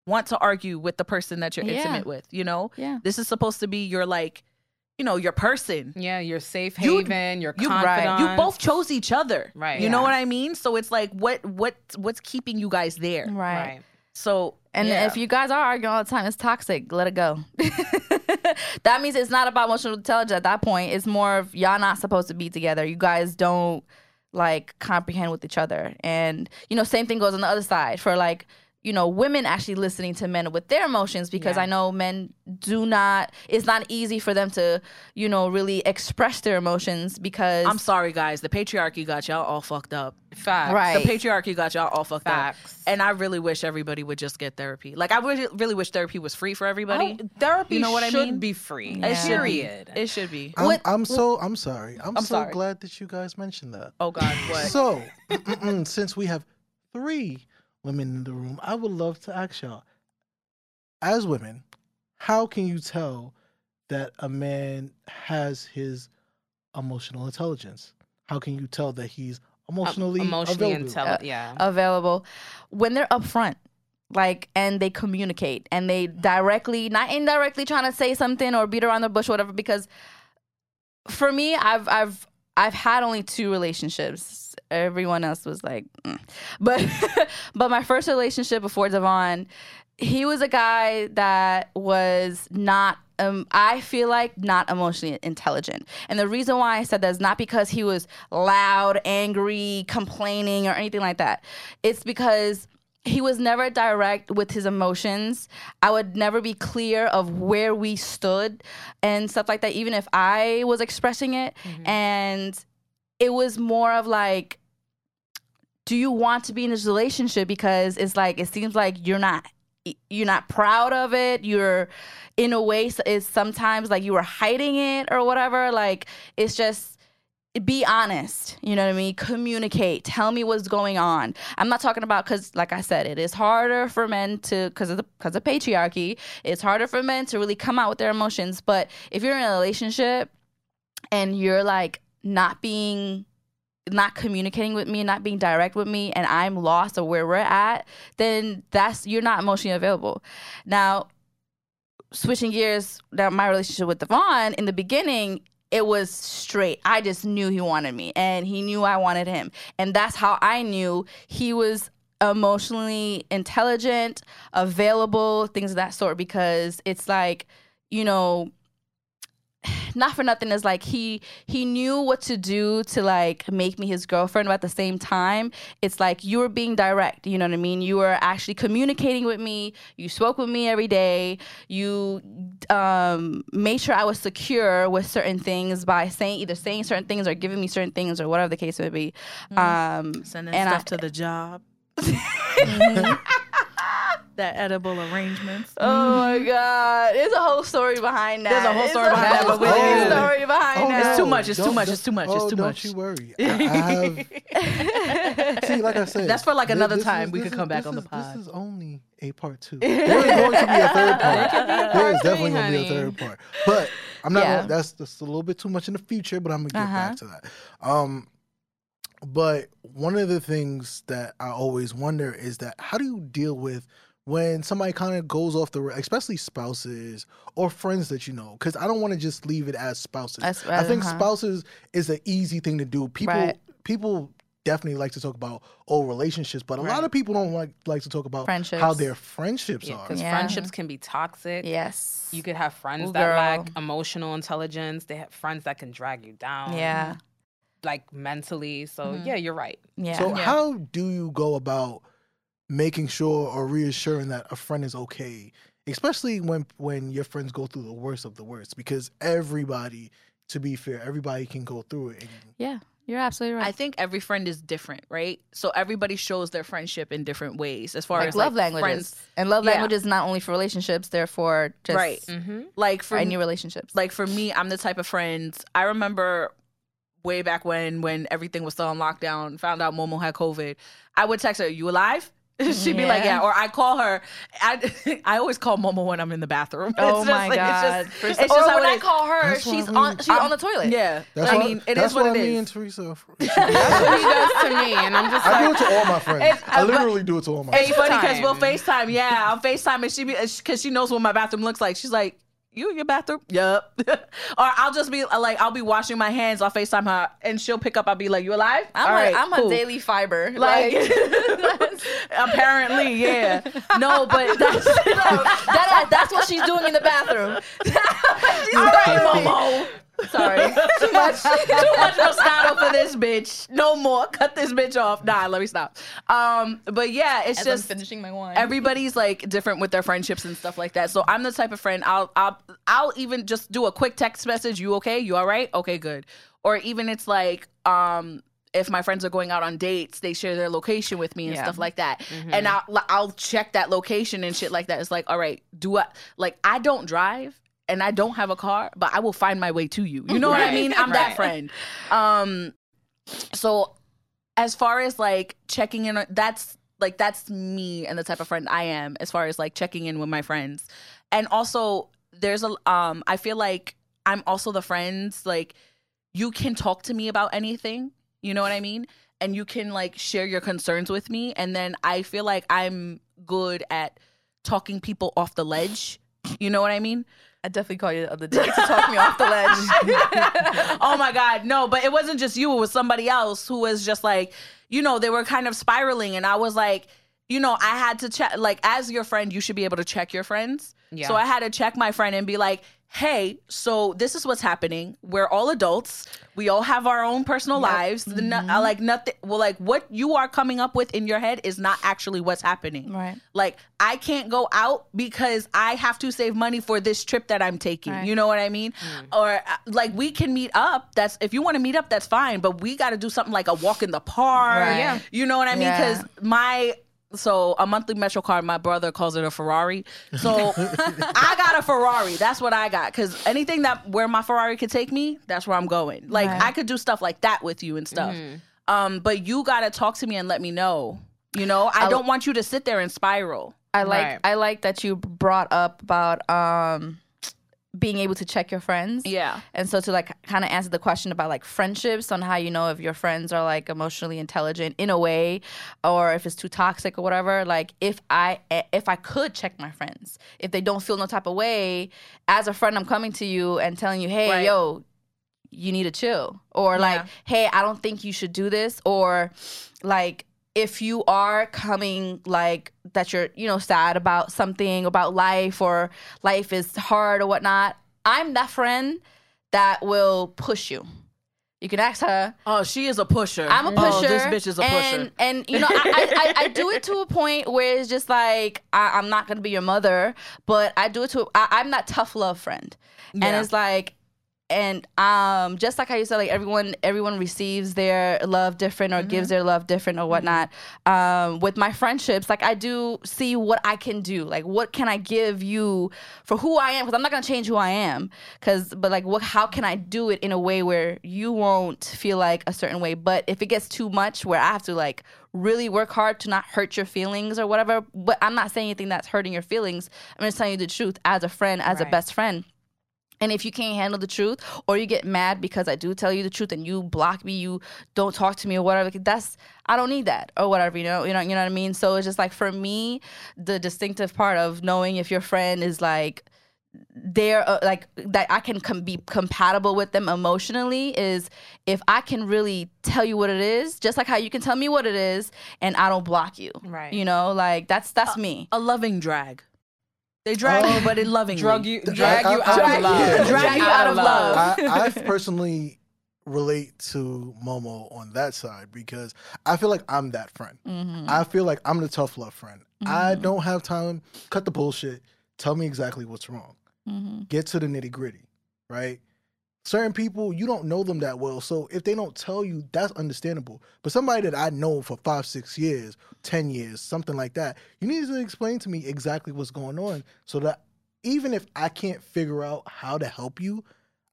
want to argue with the person that you're intimate with, you know? This is supposed to be your, like, you know, your person. Yeah, your safe haven, your confidant. You both chose each other. Right. You know what I mean? So it's like, what's keeping you guys there? Right. So... And if you guys are arguing all the time, it's toxic. Let it go. That means it's not about emotional intelligence at that point. It's more of y'all not supposed to be together. You guys don't, like, comprehend with each other. And, you know, same thing goes on the other side for, like, you know, women actually listening to men with their emotions, because I know men do not, it's not easy for them to, you know, really express their emotions, because... I'm sorry, guys. The patriarchy got y'all all fucked up. Facts. Right. The patriarchy got y'all all fucked up. And I really wish everybody would just get therapy. Like, I really wish therapy was free for everybody. Therapy, you know what I mean? Should be free. Yeah. It period. It should be. I'm sorry. I'm so glad that you guys mentioned that. Oh, God, what? So, since we have 3... women in the room, I would love to ask y'all, as women, how can you tell that a man has his emotional intelligence? How can you tell that he's emotionally available? Available when they're upfront, like, and they communicate and they directly, not indirectly, trying to say something or beat around the bush, or whatever. Because for me, I've had only 2 relationships. Everyone else was like, but my first relationship before Devon, he was a guy that was not, I feel like, not emotionally intelligent. And the reason why I said that is not because he was loud, angry, complaining, or anything like that. It's because he was never direct with his emotions. I would never be clear of where we stood and stuff like that, even if I was expressing it. And it was more of like, do you want to be in this relationship? Because it's like, it seems like you're not proud of it. You're, in a way, it's sometimes like you were hiding it or whatever. Like, it's just... be honest, you know what I mean? Communicate. Tell me what's going on. I'm not talking about, because, like I said, it is harder for men to, because of patriarchy, it's harder for men to really come out with their emotions. But if you're in a relationship and you're, like, not communicating with me, not being direct with me, and I'm lost or where we're at, then you're not emotionally available. Now, switching gears, my relationship with Devon, in the beginning, it was straight. I just knew he wanted me, and he knew I wanted him. And that's how I knew he was emotionally intelligent, available, things of that sort, because it's like, you know, not for nothing is like he knew what to do to like make me his girlfriend, but at the same time it's like you were being direct, you know what I mean? You were actually communicating with me, you spoke with me every day, you made sure I was secure with certain things by either saying certain things or giving me certain things or whatever the case may be. Sending and stuff to the job. That edible arrangements. Oh my God! There's a whole story behind that. There's a whole story behind that. It's too much. Don't you worry. I have. See, like I said, that's for like another time. We could come back on the pod. This is only a part two. There's going to be a third part. There is definitely going to be a third part. But I'm not. Yeah. That's a little bit too much in the future. But I'm gonna get back to that. But one of the things that I always wonder is that how do you deal with when somebody kind of goes off the rails, especially spouses or friends that you know? Because I don't want to just leave it as spouses. I think spouses is an easy thing to do. People definitely like to talk about old relationships, but a lot of people don't like to talk about friendships. How their friendships are. Because friendships can be toxic. Yes. You could have friends that lack emotional intelligence. They have friends that can drag you down. Yeah. Like mentally, so yeah, you're right. Yeah. So how do you go about making sure or reassuring that a friend is okay, especially when your friends go through the worst of the worst? Because everybody, to be fair, everybody can go through it. Yeah, you're absolutely right. I think every friend is different, right? So everybody shows their friendship in different ways, as far as love languages. Friends. And love languages not only for relationships, therefore just like for any relationships. Like for me, I'm the type of friends. I remember way back when everything was still on lockdown, found out Momo had COVID, I would text her, "You alive?" She'd be like, "Yeah." Or I call her. I always call Momo when I'm in the bathroom. Oh my God! Or when I call her, she's on the toilet. Yeah, that's what it is. And Teresa, that's what he does to me, and I'm just like, I do it to all my friends. I literally do it to all my friends. It's funny because we'll FaceTime. Yeah, I'll FaceTime, and she because she knows what my bathroom looks like. She's like, "You in your bathroom?" Yup. Or I'll just be like, I'll be washing my hands. I'll FaceTime her and she'll pick up. I'll be like, "You alive?" I'm a daily fiber. Apparently, yeah. No, but that's what she's doing in the bathroom. All right, Momo. Sorry. Too much Moscato for this bitch. No more. Cut this bitch off. Nah, let me stop. But yeah, it's I'm finishing my wine. Everybody's like different with their friendships and stuff like that. So I'm the type of friend I'll even just do a quick text message. "You okay? You all right? Okay, good." Or even it's like if my friends are going out on dates, they share their location with me and stuff like that. Mm-hmm. And I'll check that location and shit like that. It's like, all right, I don't drive. And I don't have a car, but I will find my way to you. You know what I mean? I'm that friend. So as far as like checking in, that's me and the type of friend I am as far as like checking in with my friends. And also there's I feel like I'm also the friends, like you can talk to me about anything. You know what I mean? And you can like share your concerns with me. And then I feel like I'm good at talking people off the ledge. You know what I mean? I definitely called you the other day to talk me off the ledge. Oh my God, no! But it wasn't just you; it was somebody else who was just like, you know, they were kind of spiraling, and I was like, you know, I had to check. Like, as your friend, you should be able to check your friends. Yeah. So I had to check my friend and be like, "Hey, so this is what's happening. We're all adults. We all have our own personal lives. Nothing. Well, like what you are coming up with in your head is not actually what's happening. Right. Like I can't go out because I have to save money for this trip that I'm taking. Right. You know what I mean? Mm. Or like we can meet up. That's if you want to meet up, that's fine. But we got to do something like a walk in the park. Right. Yeah. You know what I mean? Because So a monthly Metro card, my brother calls it a Ferrari. So I got a Ferrari. That's what I got. Because anything where my Ferrari could take me, that's where I'm going. Like I could do stuff like that with you and stuff. Mm-hmm. But you got to talk to me and let me know. You know, I don't want you to sit there and spiral. I like that you brought up about being able to check your friends. Yeah. And so to like kind of answer the question about like friendships on how you know if your friends are like emotionally intelligent in a way or if it's too toxic or whatever, like if I could check my friends, if they don't feel no type of way, as a friend I'm coming to you and telling you, "Hey, yo, you need to chill." Or like, "Hey, I don't think you should do this." Or like if you are coming like that you're, you know, sad about something, about life or life is hard or whatnot, I'm that friend that will push you. You can ask her. Oh, she is a pusher. I'm a pusher. Oh, this bitch is a pusher. And you know, I do it to a point where it's just like, I'm not going to be your mother, but I do it to, I'm that tough love friend. Yeah. And it's like, and just like how you said, like everyone receives their love different or mm-hmm. gives their love different or whatnot. With my friendships, like I do see what I can do. Like what can I give you for who I am? Because I'm not going to change who I am. But like how can I do it in a way where you won't feel like a certain way? But if it gets too much where I have to like really work hard to not hurt your feelings or whatever. But I'm not saying anything that's hurting your feelings. I'm just telling you the truth as a friend, as a best friend. And if you can't handle the truth or you get mad because I do tell you the truth and you block me, you don't talk to me or whatever, that's, I don't need that or whatever, you know what I mean? So it's just like for me, the distinctive part of knowing if your friend is like, they're like that I can be compatible with them emotionally is if I can really tell you what it is, just like how you can tell me what it is and I don't block you. Right. You know, like that's me. A loving drag. They drag you, but in lovingly. Drag you out of love. I personally relate to Momo on that side because I feel like I'm that friend. Mm-hmm. I feel like I'm the tough love friend. Mm-hmm. I don't have time. Cut the bullshit. Tell me exactly what's wrong. Mm-hmm. Get to the nitty gritty, right? Certain people, you don't know them that well. So if they don't tell you, that's understandable. But somebody that I know for 5, 6 years, 10 years, something like that, you need to explain to me exactly what's going on so that even if I can't figure out how to help you,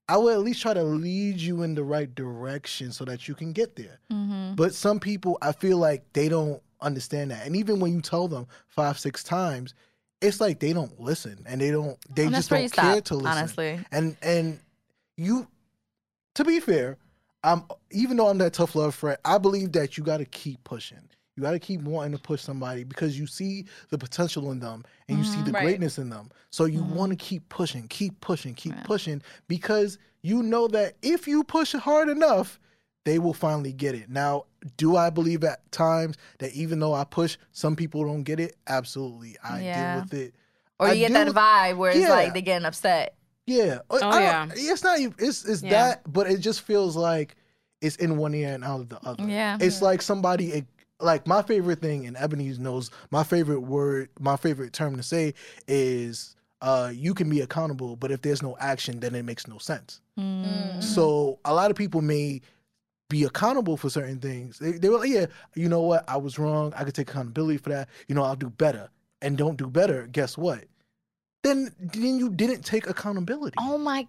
I will at least try to lead you in the right direction so that you can get there. Mm-hmm. But some people, I feel like they don't understand that. And even when you tell them 5, 6 times, it's like they don't listen and they just don't care to listen. Honestly. And you, to be fair, even though I'm that tough love friend, I believe that you got to keep pushing. You got to keep wanting to push somebody because you see the potential in them and you see the greatness in them. So you want to keep pushing because you know that if you push hard enough, they will finally get it. Now, do I believe at times that even though I push, some people don't get it? Absolutely. I deal with it. Or you get that vibe where it's like they're getting upset. Yeah. It's not even, it's that, but it just feels like it's in one ear and out of the other. Yeah. It's like somebody, like my favorite thing, and Ebony knows my favorite word, my favorite term to say is you can be accountable, but if there's no action, then it makes no sense. Mm. So a lot of people may be accountable for certain things. They were like, yeah, you know what? I was wrong. I could take accountability for that. You know, I'll do better. And don't do better. Guess what? Then you didn't take accountability. Oh my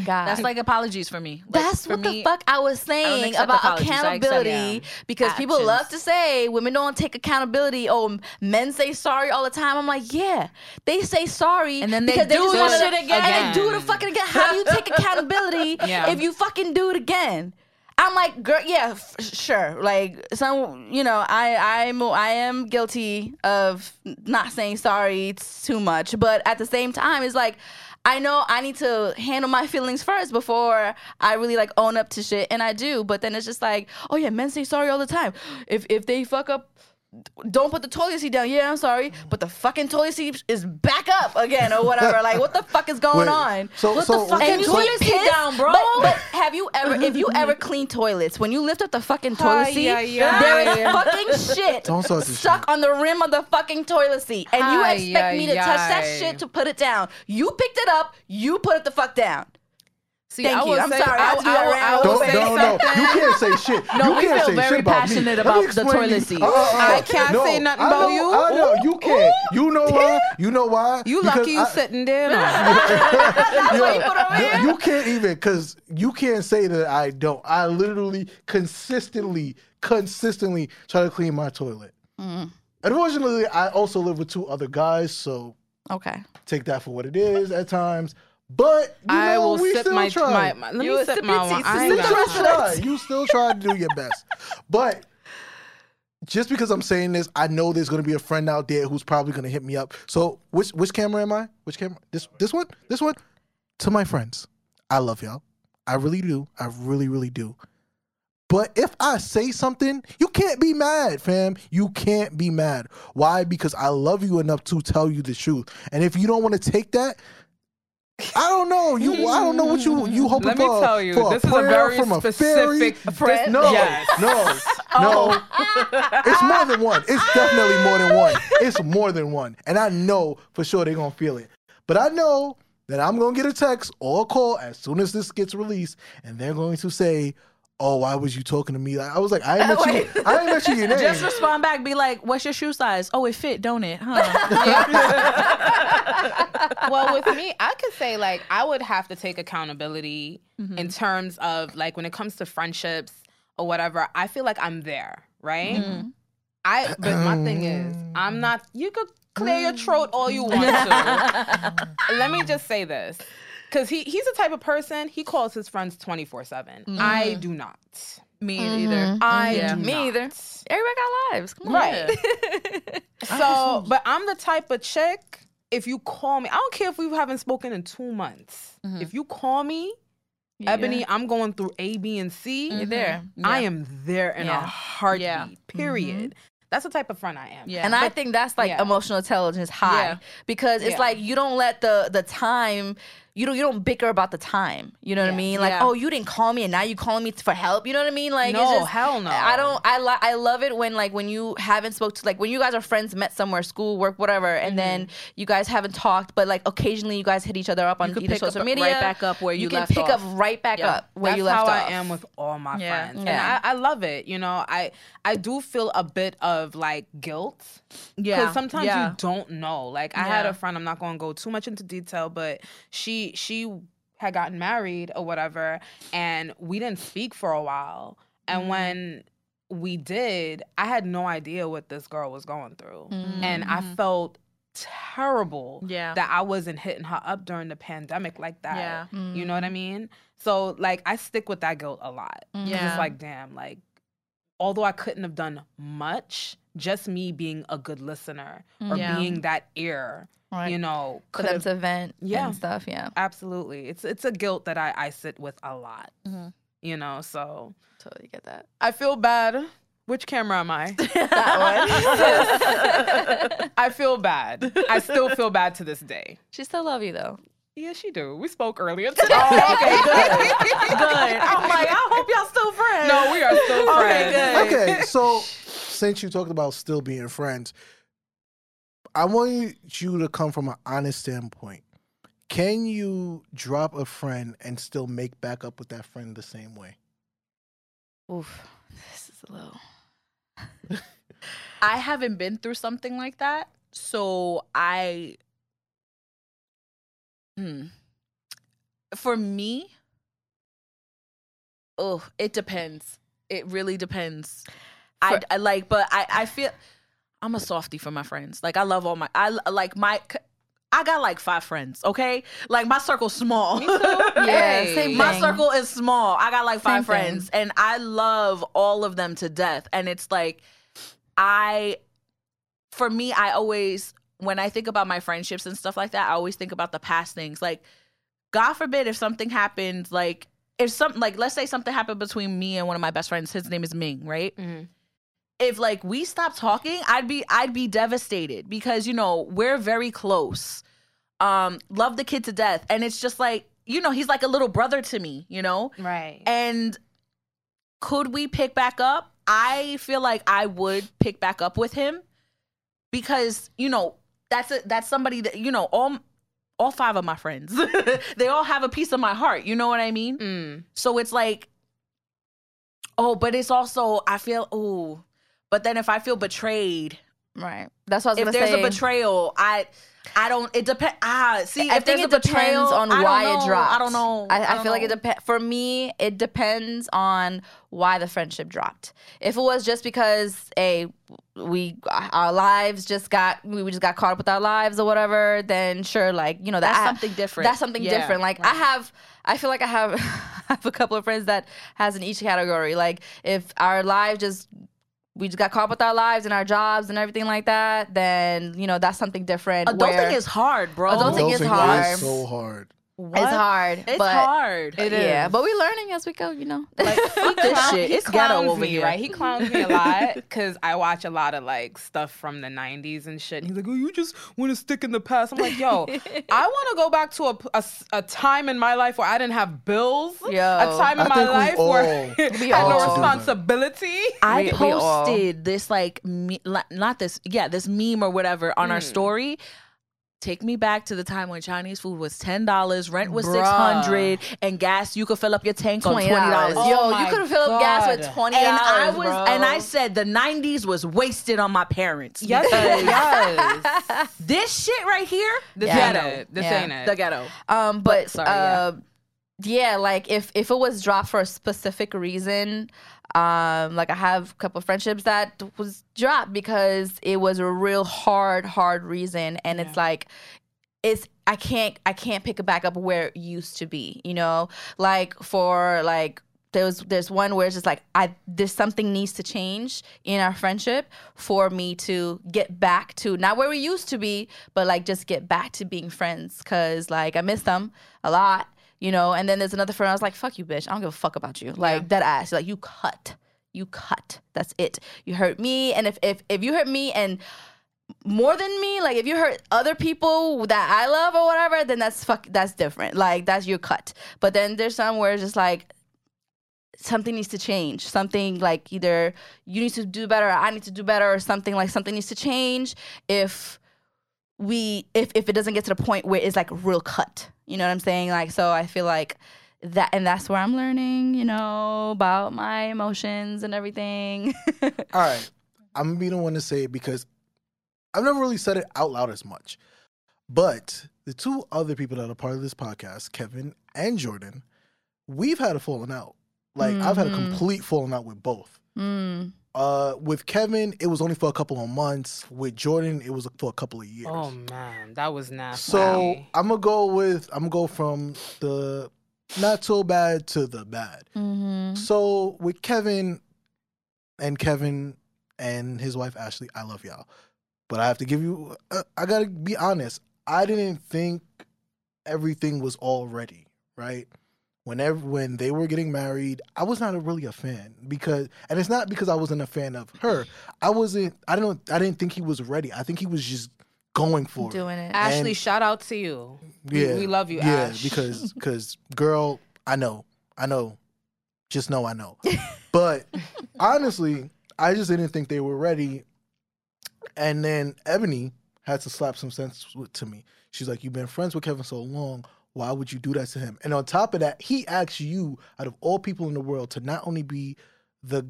God. That's like apologies for me. That's what the fuck I was saying about accountability because actions. People love to say women don't take accountability. Oh, men say sorry all the time. I'm like, yeah, they say sorry and then they do the shit again. And they do it fucking again. How do you take accountability if you fucking do it again? I'm like, girl, yeah, sure. Like, some, you know, I am guilty of not saying sorry too much. But at the same time, it's like, I know I need to handle my feelings first before I really, like, own up to shit. And I do. But then it's just like, oh, yeah, men say sorry all the time. If they fuck up, don't put the toilet seat down. Yeah, I'm sorry. But the fucking toilet seat is back up again or whatever. Like, what the fuck is going on? So the fucking toilet seat down, bro. But have you ever, if you ever clean toilets, when you lift up the fucking toilet seat, there is fucking shit stuck on the rim of the fucking toilet seat. And you expect me to touch that shit to put it down. You picked it up. You put it the fuck down. See, I'm sorry, I will say something. You can't say shit. No, we feel very passionate about the toilet seat. I can't say nothing about you. I know, you can't. You know why? You because lucky you sitting there. You can't even, because you can't say that I don't. I literally consistently try to clean my toilet. Mm. Unfortunately, I also live with 2 other guys, so take that for what it is at times. But you know, let me sip my one. You still try to do your best. But just because I'm saying this, I know there's going to be a friend out there who's probably going to hit me up. So which camera am I? Which camera? This one? To my friends, I love y'all. I really do. I really, really do. But if I say something, you can't be mad, fam. You can't be mad. Why? Because I love you enough to tell you the truth. And if you don't want to take that, I don't know. I don't know what you hoping for. Let me tell you, this is a very specific friend. No. It's more than one. It's definitely more than one. It's more than one. And I know for sure they're going to feel it. But I know that I'm going to get a text or a call as soon as this gets released, and they're going to say, oh, why was you talking to me? I was like, I ain't met you your name. Just respond back, be like, what's your shoe size? Oh, it fit, don't it? Huh? Well, with me, I could say, like, I would have to take accountability in terms of, like, when it comes to friendships or whatever, I feel like I'm there, right? Mm-hmm. But my thing is, I'm not, you could clear your throat all you want to. Let me just say this. Because he's the type of person, he calls his friends 24/7. Mm-hmm. I do not. Me either. I do not. Everybody got lives. Come on. Right. So, but I'm the type of chick, if you call me, I don't care if we haven't spoken in 2 months. Mm-hmm. If you call me, Ebony, I'm going through A, B, and C. You're there. Yeah. I am there in a heartbeat, period. Mm-hmm. That's the type of friend I am. Yeah. And I think that's like emotional intelligence high. Yeah. Because it's like you don't let the time, you don't bicker about the time. You know what I mean? Like, oh, you didn't call me and now you calling me for help. You know what I mean? Like, no, it's just, hell no. I love it when like when you haven't spoke to, like when you guys are friends, met somewhere, school, work, whatever, and then you guys haven't talked, but like occasionally you guys hit each other up on either social media. Right back up where you left off. You can pick up right back up where you left off. That's how I am with all my friends. Yeah. And I love it. You know, I do feel a bit of like guilt. Yeah. Because sometimes you don't know. Like I had a friend, I'm not going to go too much into detail, but she had gotten married or whatever, and we didn't speak for a while. And when we did, I had no idea what this girl was going through. Mm-hmm. And I felt terrible that I wasn't hitting her up during the pandemic like that. Yeah. Mm-hmm. You know what I mean? So, like, I stick with that guilt a lot. Mm-hmm. Yeah. It's like, damn, like, although I couldn't have done much, just me being a good listener or being that ear, right, you know, for them to vent and stuff. Yeah, absolutely. It's a guilt that I sit with a lot, you know, so. Totally get that. I feel bad. Which camera am I? That one. I feel bad. I still feel bad to this day. She still love you, though. Yeah, she do. We spoke earlier today. Oh, okay, good. Good. I'm like, I hope y'all still friends. No, we are still friends. Okay, good. Okay, so since you talked about still being friends, I want you to come from an honest standpoint. Can you drop a friend and still make back up with that friend the same way? Oof, this is a little... I haven't been through something like that, so for me, it depends. It really depends. I feel I'm a softie for my friends. Like, I love all my, I got like 5 friends, okay? Like, my circle's small. Me too. Yeah, same thing. My circle is small. I got like 5 friends, and I love all of them to death. And it's like, for me, I always, when I think about my friendships and stuff like that, I always think about the past things. Like, God forbid if something happened, like, let's say something happened between me and one of my best friends. His name is Ming, right? Mm-hmm. If, like, we stopped talking, I'd be devastated because, you know, we're very close. Love the kid to death. And it's just like, you know, he's like a little brother to me, you know? Right. And could we pick back up? I feel like I would pick back up with him because, you know, that's somebody that, you know, all 5 of my friends, they all have a piece of my heart. You know what I mean? Mm. So it's like, but it's also, I feel, but then if I feel betrayed, right? That's what I was gonna say. If there's a betrayal, I don't. It depends. I think it depends on why it dropped. I don't know. I feel like it depends. For me, it depends on why the friendship dropped. If it was just because our lives just got, we just got caught up with our lives or whatever, then sure, like, you know, that's something different. That's something different. Like, right. I feel like I have I have a couple of friends that has in each category. Like, if our lives just, we just got caught up with our lives and our jobs and everything like that, then, you know, that's something different. Adulting is hard, bro. Adulting is so hard. What? It's hard. It's hard. It is. Yeah, but we're learning as we go, you know. Like, fuck this shit. It's ghetto over here. Right? He clowns me a lot because I watch a lot of, like, stuff from the 90s and shit. And he's like, oh, you just want to stick in the past. I'm like, yo, I want to go back to a time in my life where I didn't have bills. A time in my life where I had no responsibility. I posted this, like, this meme or whatever on our story. Take me back to the time when Chinese food was $10, rent was $600, and gas, you could fill up your tank on $20. Yo, you could fill up gas with $20. And I said the 90s was wasted on my parents. Yes. This shit right here, this ain't it. The ghetto. Like if it was dropped for a specific reason, like I have a couple of friendships that was dropped because it was a real hard reason, and it's like I can't pick it back up where it used to be, you know, like for like there's one where it's just like there's something needs to change in our friendship for me to get back to not where we used to be, but like just get back to being friends, because like I miss them a lot. You know, and then there's another friend. I was like, "Fuck you, bitch! I don't give a fuck about you." Like dead ass. Like you cut. That's it. You hurt me, and if you hurt me and more than me, like if you hurt other people that I love or whatever, then that's different. Like that's your cut. But then there's some where it's just like something needs to change. Something like either you need to do better, or I need to do better, or something like something needs to change. If it doesn't get to the point where it's like real cut. You know what I'm saying? Like, so I feel like that, and that's where I'm learning, you know, about my emotions and everything. All right. I'm going to be the one to say it because I've never really said it out loud as much. But the two other people that are part of this podcast, Kevin and Jordan, we've had a falling out. Like, I've had a complete falling out with both. With Kevin, it was only for a couple of months. With Jordan, it was for a couple of years. Oh man, that was nasty. So I'm gonna go from the not so bad to the bad. Mm-hmm. So with Kevin and his wife Ashley, I love y'all, but I have to give you. I gotta be honest. I didn't think everything was all ready, right? When they were getting married, I was not really a fan because it's not because I wasn't a fan of her. I didn't think he was ready. I think he was just going for doing it. Ashley, and shout out to you. Yeah, we love you, Ash. Yeah, because girl, I know. Just know I know. But honestly, I just didn't think they were ready. And then Ebony had to slap some sense to me. She's like, "You've been friends with Kevin so long. Why would you do that to him?" And on top of that, he asked you, out of all people in the world, to not only be the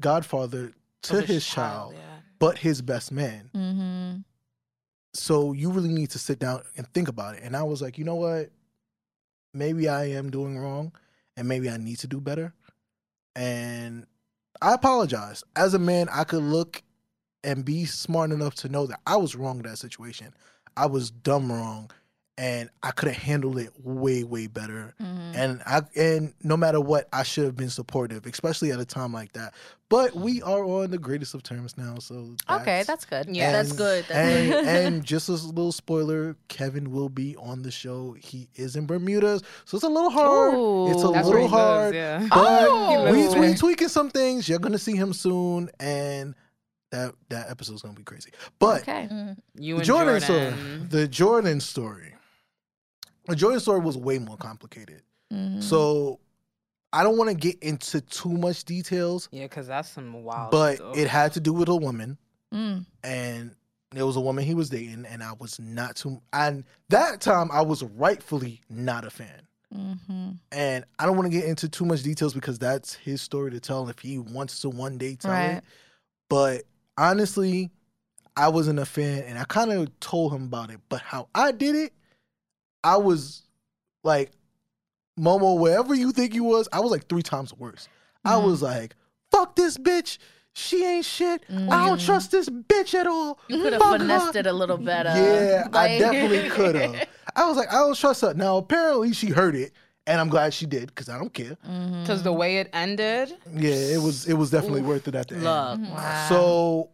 godfather to his child, but his best man. Mm-hmm. So you really need to sit down and think about it. And I was like, you know what? Maybe I am doing wrong, and maybe I need to do better. And I apologize. As a man, I could look and be smart enough to know that I was wrong in that situation. I was dumb wrong. And I could have handled it way, way better. Mm-hmm. And no matter what, I should have been supportive, especially at a time like that. But we are on the greatest of terms now, so that's good. Yeah, that's good. That's good. And just as a little spoiler, Kevin will be on the show. He is in Bermuda, so it's a little hard. Ooh, it's a little hard. Lives, yeah. But we tweaking some things. You're gonna see him soon, and that episode's gonna be crazy. But you and the Jordan story. The Jordan story was way more complicated. Mm-hmm. So I don't want to get into too much details. Yeah, because that's some wild stuff. It had to do with a woman. Mm. And there was a woman he was dating, and I was not too... And that time, I was rightfully not a fan. Mm-hmm. And I don't want to get into too much details because that's his story to tell if he wants to one day tell it. But honestly, I wasn't a fan, and I kind of told him about it. But how I did it, I was like, Momo, wherever you think you was, I was like 3 times worse. Mm-hmm. I was like, fuck this bitch. She ain't shit. Mm-hmm. I don't trust this bitch at all. You could have finessed it a little better. Yeah, like... I definitely could have. I was like, I don't trust her. Now, apparently she heard it, and I'm glad she did, because I don't care. Because the way it ended? Yeah, it was definitely worth it at the end. Wow. So,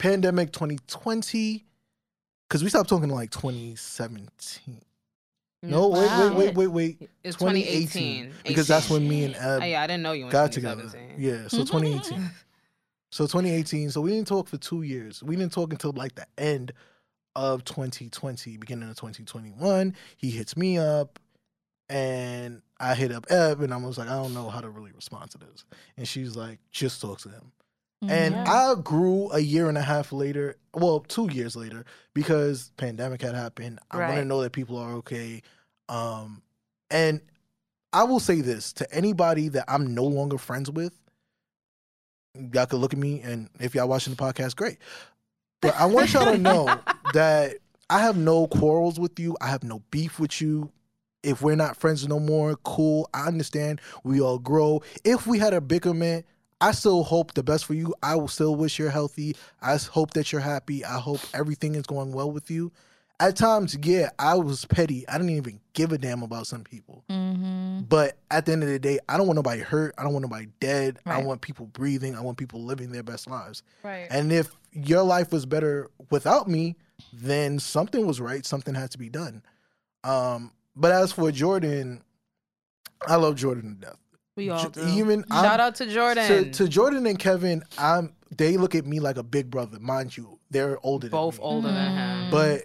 pandemic 2020. Because we stopped talking in like 2017. No, wow. wait. It's 2018. Because that's when me and Ab I didn't know you got together. Yeah, so 2018. So 2018, so we didn't talk for 2 years. We didn't talk until like the end of 2020, beginning of 2021. He hits me up and I hit up Eb and I was like, I don't know how to really respond to this. And she's like, just talk to him. And I grew a year and a half later, well, 2 years later, because pandemic had happened. I want to know that people are okay. And I will say this to anybody that I'm no longer friends with. Y'all could look at me, and if y'all watching the podcast, great. But I want y'all to know that I have no quarrels with you. I have no beef with you. If we're not friends no more, cool. I understand. We all grow. If we had a bickerment, I still hope the best for you. I will still wish you're healthy. I hope that you're happy. I hope everything is going well with you. At times, yeah, I was petty. I didn't even give a damn about some people. Mm-hmm. But at the end of the day, I don't want nobody hurt. I don't want nobody dead. Right. I want people breathing. I want people living their best lives. Right. And if your life was better without me, then something was right. Something had to be done. But as for Jordan, I love Jordan to death. We all do. Shout out to Jordan. To Jordan and Kevin, they look at me like a big brother. Mind you, they're older both than me. Both older than him. But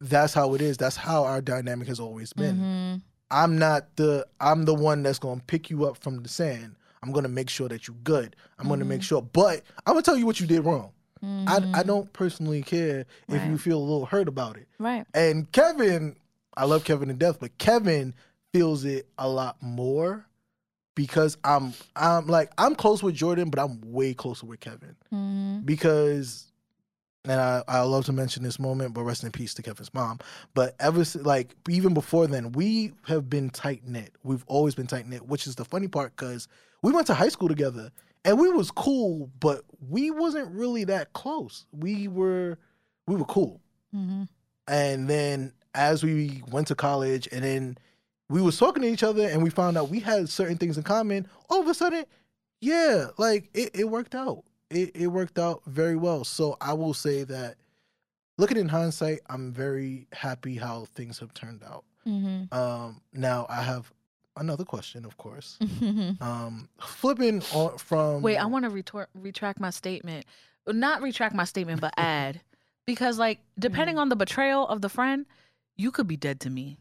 that's how it is. That's how our dynamic has always been. Mm-hmm. I'm the one that's going to pick you up from the sand. I'm going to make sure that you're good. I'm going to make sure. But I'm going to tell you what you did wrong. Mm-hmm. I don't personally care if you feel a little hurt about it. Right. And Kevin, I love Kevin to death, but Kevin feels it a lot more. Because I'm close with Jordan, but I'm way closer with Kevin. Mm-hmm. Because, and I love to mention this moment, but rest in peace to Kevin's mom. But even before then, we have been tight knit. We've always been tight knit, which is the funny part because we went to high school together and we was cool, but we wasn't really that close. We were cool, and then as we went to college, and then. We was talking to each other and we found out we had certain things in common. All of a sudden, it worked out. It worked out very well. So I will say that looking in hindsight, I'm very happy how things have turned out. Mm-hmm. Now I have another question, of course. Mm-hmm. Flipping on from... Wait, I want to retract my statement. Not retract my statement, but add. Because depending on the betrayal of the friend, you could be dead to me.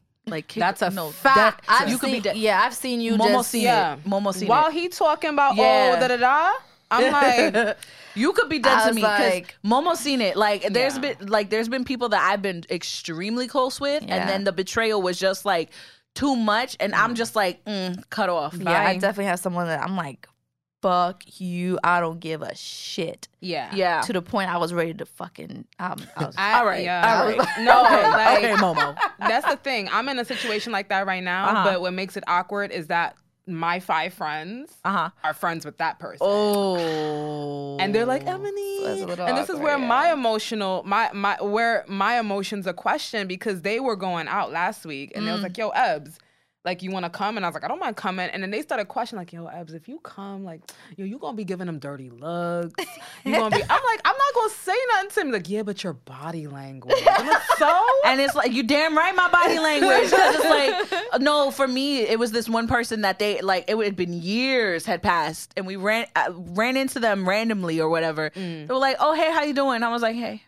That's a fact. I've seen you. Momo just, seen it. Momo seen while it. He talking about I'm like, you could be dead to me because Momo seen it. There's been people that I've been extremely close with, and then the betrayal was just too much, and I'm just cut off. Bye. Yeah, I definitely have someone that I'm like, fuck you, I don't give a shit. Yeah. To the point I was ready to fucking. Okay, Momo. That's the thing. I'm in a situation like that right now, but what makes it awkward is that my 5 friends are friends with that person. Oh. And they're like, Ebony. So and this awkward, is where my emotional, where my emotions are questioned because they were going out last week and they was like, yo, Ebs. You want to come? And I was like, I don't mind coming. And then they started questioning, yo, Ebs, if you come, you're going to be giving them dirty looks. You're going to be... I'm like, I'm not going to say nothing to him. But your body language. And it's so... And it's like, you damn right my body language. It's no, for me, it was this one person that they, it had been years had passed. And we ran into them randomly or whatever. They were like, oh, hey, how you doing? I was like, hey.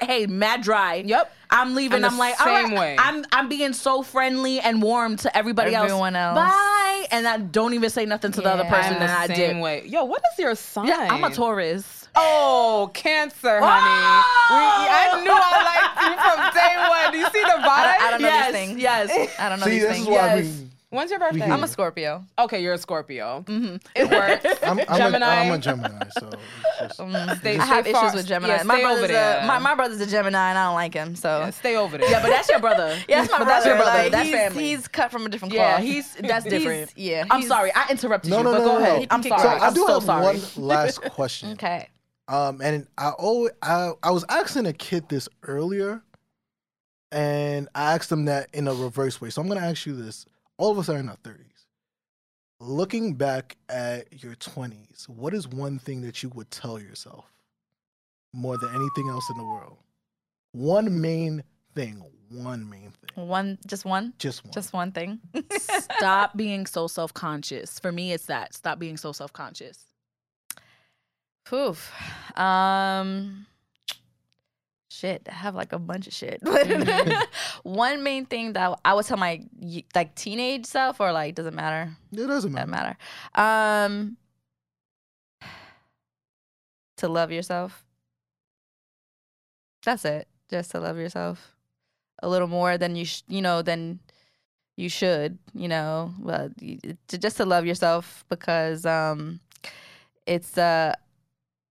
Hey, mad dry. Yep. I'm leaving. I'm like, all right, way. I'm being so friendly and warm to everyone else. Bye. And I don't even say nothing to the other person that I did. Way. Yo, what is your sign? Yeah, I'm a Taurus. Oh, Cancer, honey. I knew I liked you from day one. Do you see the vibe? I don't know these things. Yes. I don't know these things. When's your birthday? I'm a Scorpio. Okay, you're a Scorpio. Mm-hmm. It works. I'm a Gemini, so... Just, I have issues with Gemini. Yeah, my brother's a Gemini, and I don't like him, so... Yeah, stay over there. Yeah, but that's your brother. Yeah, that's my brother. That's your brother. That's family. He's cut from a different cloth. Yeah, that's different. I'm sorry. I interrupted you, but go ahead. I'm sorry. I do have one last question. Okay. And I was asking a kid this earlier, and I asked him that in a reverse way. So I'm going to ask you this. All of us are in our 30s. Looking back at your 20s, what is one thing that you would tell yourself more than anything else in the world? One main thing, one main thing. Just one thing. Stop being so self-conscious. For me, it's that. Stop being so self-conscious. Poof. Shit, I have like a bunch of shit. One main thing that I would tell my like teenage self, or like, doesn't matter. It doesn't matter. Doesn't matter. To love yourself. That's it. Just to love yourself a little more than you should. You know, well, just to love yourself, because it's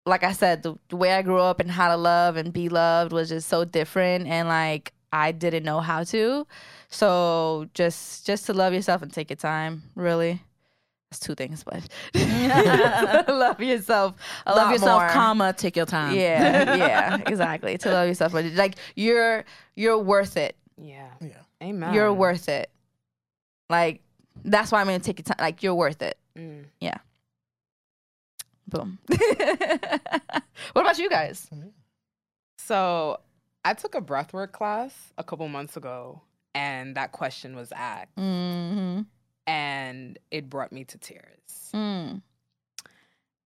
like I said, the way I grew up and how to love and be loved was just so different, and like I didn't know how to. So just to love yourself and take your time, really. It's two things, but love yourself a lot more. Love yourself, comma, take your time. Yeah, yeah, exactly. To love yourself, but like you're worth it. Yeah, yeah. Amen. You're worth it. Like that's why I'm gonna take your time. Like you're worth it. Mm. Yeah. Boom. What about you guys? So I took a breathwork class a couple months ago, and that question was asked. Mm-hmm. And it brought me to tears. Mm.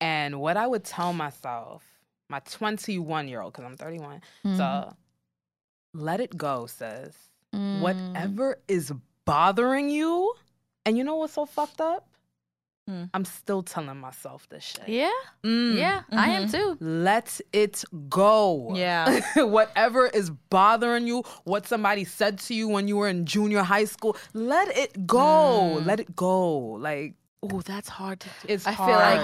And what I would tell myself, my 21-year-old, because I'm 31, so let it go, sis. Mm. Whatever is bothering you, and you know what's so fucked up? Mm. I'm still telling myself this shit. Yeah. Mm. Yeah, mm-hmm. I am too. Let it go. Yeah. Whatever is bothering you, what somebody said to you when you were in junior high school, let it go. Mm. Let it go. Like, oh, that's hard to do. It's hard. I feel like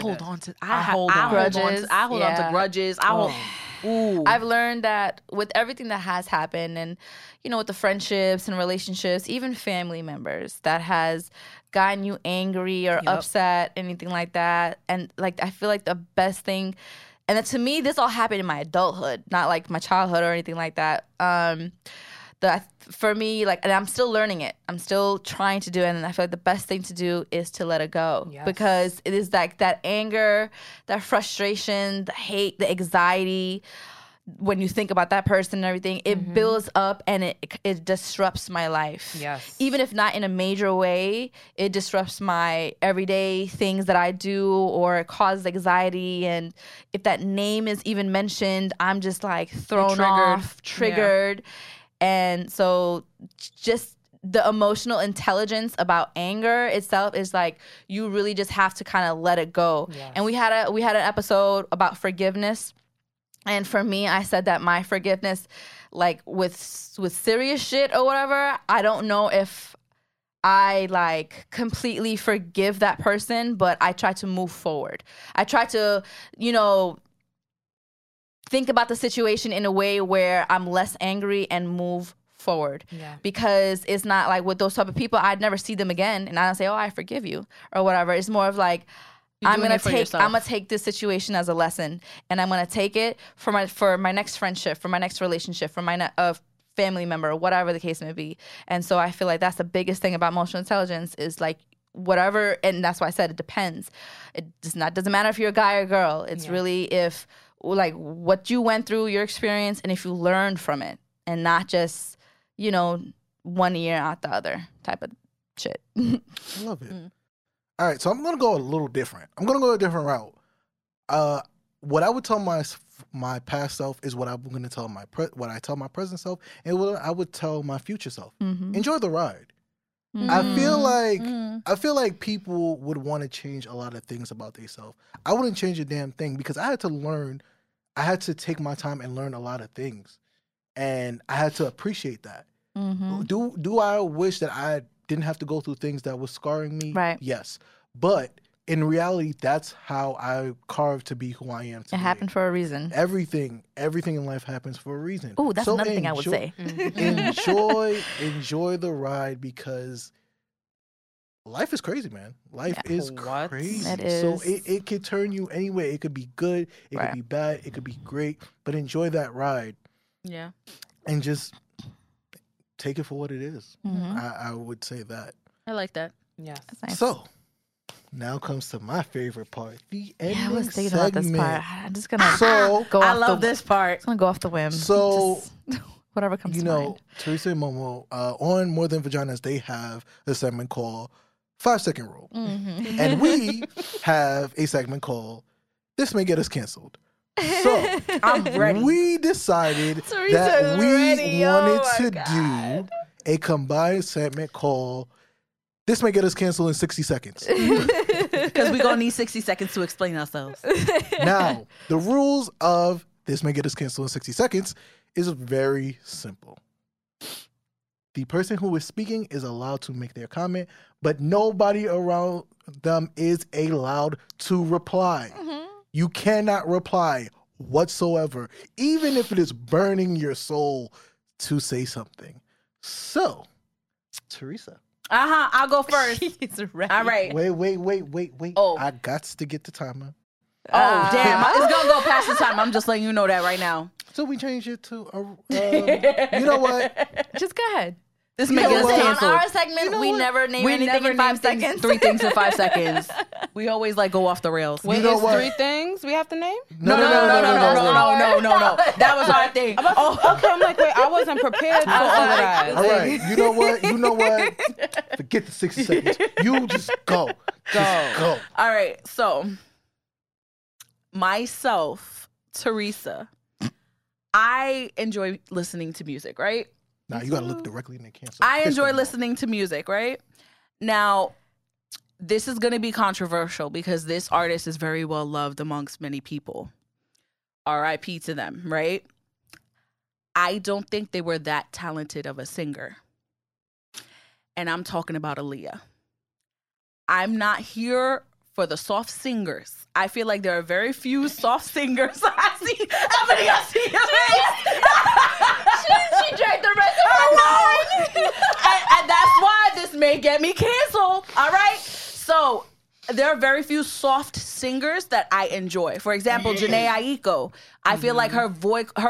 I hold on to grudges. Ooh. I've learned that with everything that has happened, and you know, with the friendships and relationships, even family members that has gotten you angry or upset, anything like that, and like I feel like the best thing, and that, to me, this all happened in my adulthood, not like my childhood or anything like that. For me, like, and I'm still learning it. I'm still trying to do it, and I feel like the best thing to do is to let it go. Yes. Because it is like that anger, that frustration, the hate, the anxiety. When you think about that person and everything, it builds up, and it disrupts my life. Yes. Even if not in a major way, it disrupts my everyday things that I do, or it causes anxiety. And if that name is even mentioned, I'm just like triggered. Yeah. And so just the emotional intelligence about anger itself is like, you really just have to kind of let it go. Yes. And we had an episode about forgiveness. And for me, I said that my forgiveness, like with serious shit or whatever, I don't know if I like completely forgive that person, but I try to move forward. I try to, you know, think about the situation in a way where I'm less angry and move forward. Yeah. Because it's not like with those type of people, I'd never see them again, and I don't say, oh, I forgive you or whatever. It's more of like, I'm gonna take this situation as a lesson, and I'm gonna take it for my next friendship, for my next relationship, for my family member, whatever the case may be. And so I feel like that's the biggest thing about emotional intelligence is like, whatever, and that's why I said it depends. It doesn't matter if you're a guy or girl. It's really if, like, what you went through, your experience, and if you learned from it, and not just, you know, one ear out the other type of shit. I love it. All right, so I'm going to go a little different. I'm going to go a different route. What I would tell my past self is what I'm going to tell what I tell my present self, and what I would tell my future self. Mm-hmm. Enjoy the ride. Mm-hmm. I feel like people would want to change a lot of things about themselves. I wouldn't change a damn thing, because I had to take my time and learn a lot of things, and I had to appreciate that. Mm-hmm. Do I wish that I didn't have to go through things that was scarring me? Right. Yes, but in reality, that's how I carved to be who I am today. It happened for a reason. Everything in life happens for a reason. Oh, that's another thing I would say. Enjoy the ride, because life is crazy, man. Life is crazy. It is. So it could turn you any way. It could be good. It could be bad. It could be great. But enjoy that ride. Yeah. And just take it for what it is. Mm-hmm. I would say that. I like that. Yeah. That's nice. So now comes to my favorite part, the ending segment. I was thinking about this part. I'm just gonna go off the whim. So whatever comes to mind. You know, Teresa and Momo, on More Than Vaginas, they have a segment called 5-Second Rule. Mm-hmm. And we have a segment called This May Get Us Canceled. So I'm ready. We decided that we wanted to do a combined segment called This May Get Us Canceled in 60 Seconds. Because we're going to need 60 seconds to explain ourselves. Now, the rules of This May Get Us Canceled in 60 Seconds is very simple. The person who is speaking is allowed to make their comment, but nobody around them is allowed to reply. Mm-hmm. You cannot reply whatsoever, even if it is burning your soul to say something. So, Teresa. I'll go first. All right. Wait. Oh. I got to get the timer. Damn. It's going to go past the time. I'm just letting you know that right now. So we change it to, you know what? Just go ahead. This may get us canceled. On our segment, we never name anything in 5 seconds. Three things in 5 seconds. We always like go off the rails. Wait, there's three things we have to name? No. That was our thing. Okay, I'm like, wait, I wasn't prepared for that. All right, you know what? Forget the 60 seconds. You just go. Just go. All right, so myself, Teresa, I enjoy listening to music, right? Now, you got to look directly in the camera. I enjoy listening to music, right? Now, this is going to be controversial because this artist is very well loved amongst many people. R.I.P. to them, right? I don't think they were that talented of a singer. And I'm talking about Aaliyah. I'm not here for the soft singers. I feel like there are very few soft singers. I see Ebony, I see your face. She drank the rest of my wine. And that's why this may get me canceled. All right? So there are very few soft singers that I enjoy. For example, Jhené Aiko. I feel like her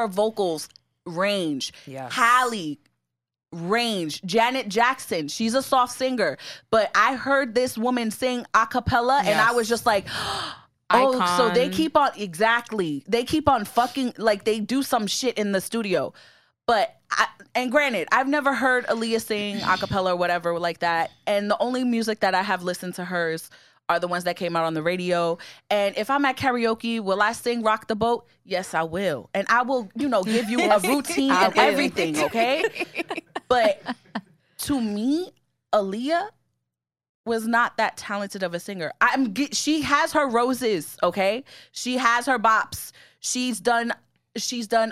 vocals range. Yes. Halle range. Janet Jackson, she's a soft singer, but I heard this woman sing a cappella, and I was just like, Icon. So they keep on fucking, like, they do some shit in the studio. But granted, I've never heard Aaliyah sing a cappella or whatever like that, and the only music that I have listened to hers are the ones that came out on the radio. And if I'm at karaoke, will I sing Rock the Boat? Yes, I will. And I will, give you a routine and everything, okay? But to me, Aaliyah was not that talented of a singer. She has her roses, okay? She has her bops. She's done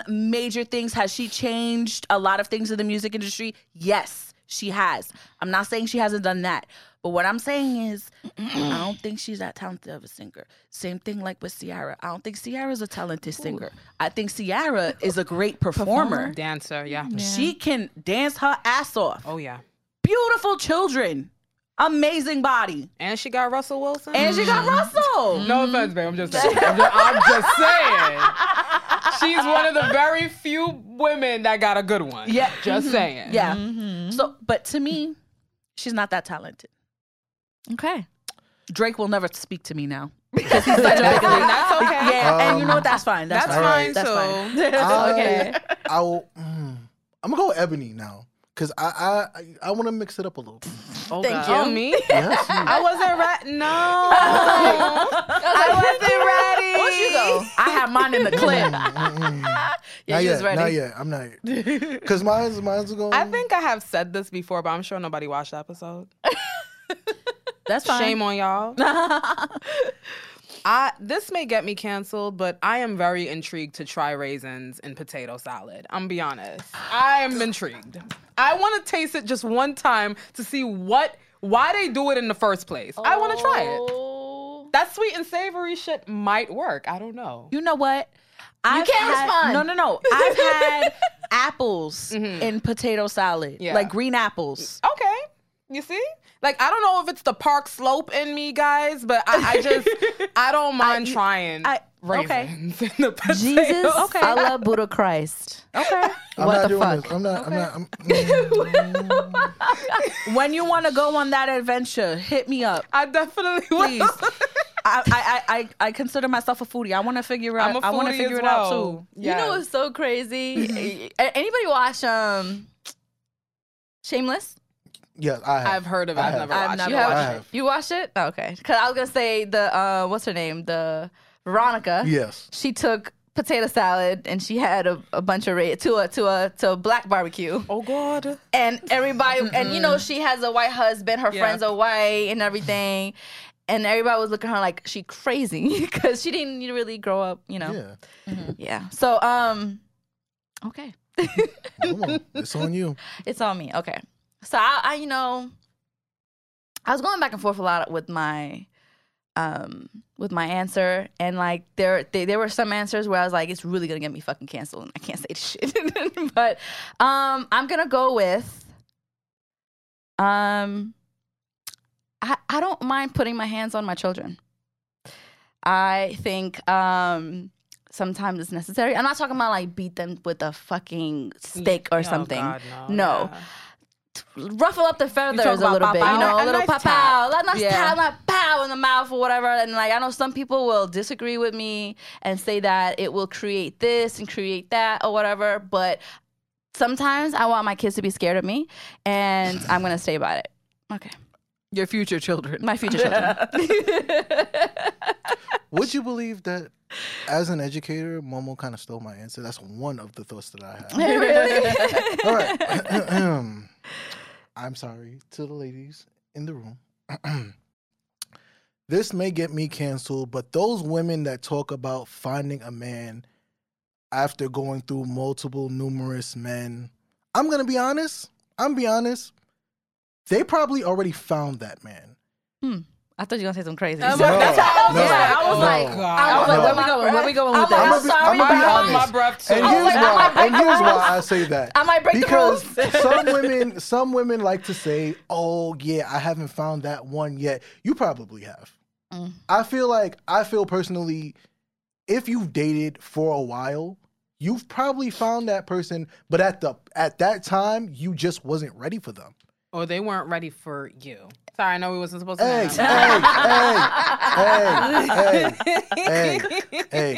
major things. Has she changed a lot of things in the music industry? Yes, she has. I'm not saying she hasn't done that. But what I'm saying is, I don't think she's that talented of a singer. Same thing like with Ciara. I don't think Ciara's a talented singer. Ooh. I think Ciara is a great performer. Dancer, yeah. She can dance her ass off. Oh, yeah. Beautiful children. Amazing body. And she got Russell Wilson. No offense, babe. I'm just saying. She's one of the very few women that got a good one. Yeah. Just saying. Yeah. Mm-hmm. So, but to me, she's not that talented. Okay. Drake will never speak to me now. Because he's such a big league. That's okay. Yeah, and you know what? That's fine. That's fine. Okay. I'm going to go Ebony now. Because I want to mix it up a little bit. Oh, thank God. You. Oh, me? Yes. You. I wasn't ready. No. I wasn't ready. Where'd you go? I have mine in the clip. Yeah, you was ready. Not yet. I'm not yet. Because mine's going. I think I have said this before, but I'm sure nobody watched the episode. That's fine. Shame on y'all. This may get me canceled, but I am very intrigued to try raisins in potato salad. I'm be honest. I am intrigued. I want to taste it just one time to see why they do it in the first place. Oh. I want to try it. That sweet and savory shit might work. I don't know. You know what? You can't respond. No. I've had apples in potato salad, like green apples. Okay. You see? Like, I don't know if it's the Park Slope in me, guys, but I don't mind trying raisins in the potato. Jesus a la Buddha Christ. Okay. What the fuck? I'm not. When you want to go on that adventure, hit me up. I definitely will. Please. I consider myself a foodie. I want to figure out. I want to figure it out too. Yeah. You know what's so crazy? Anybody watch Shameless? Yeah, I have. I've heard of it. I've never watched it. You watched it? Oh, okay. Because I was gonna say the what's her name? The Veronica. Yes. She took potato salad and she had a bunch of red to a black barbecue. Oh God. And everybody and you know she has a white husband. Her friends are white and everything. And everybody was looking at her like she crazy because she didn't really grow up, you know. Yeah. Mm-hmm. Yeah. So okay. Come on. It's on you. It's on me. Okay. So I you know, I was going back and forth a lot with my answer, and like there were some answers where I was like, it's really gonna get me fucking canceled, and I can't say this shit. But I'm gonna go with I don't mind putting my hands on my children. I think sometimes it's necessary. I'm not talking about like beat them with a fucking stick or something. God, no. Yeah. Ruffle up the feathers a little bit, you know, a little pop out, a nice tap, not pow in the mouth or whatever. And like, I know some people will disagree with me and say that it will create this and create that or whatever. But sometimes I want my kids to be scared of me, and I'm gonna stay about it. Okay. Your future children. My future children. Would you believe that as an educator, Momo kind of stole my answer? That's one of the thoughts that I had. Really? All right. I'm sorry to the ladies in the room. This may get me canceled, but those women that talk about finding a man after going through numerous men, I'm going to be honest. They probably already found that man. I thought you were going to say something crazy. I was like, where we going with that? And here's why I say that. I might break the rules. Because some women like to say, oh, yeah, I haven't found that one yet. You probably have. I feel personally, if you've dated for a while, you've probably found that person. But at that time, you just wasn't ready for them. Or they weren't ready for you. Sorry, I know we wasn't supposed to. Hey.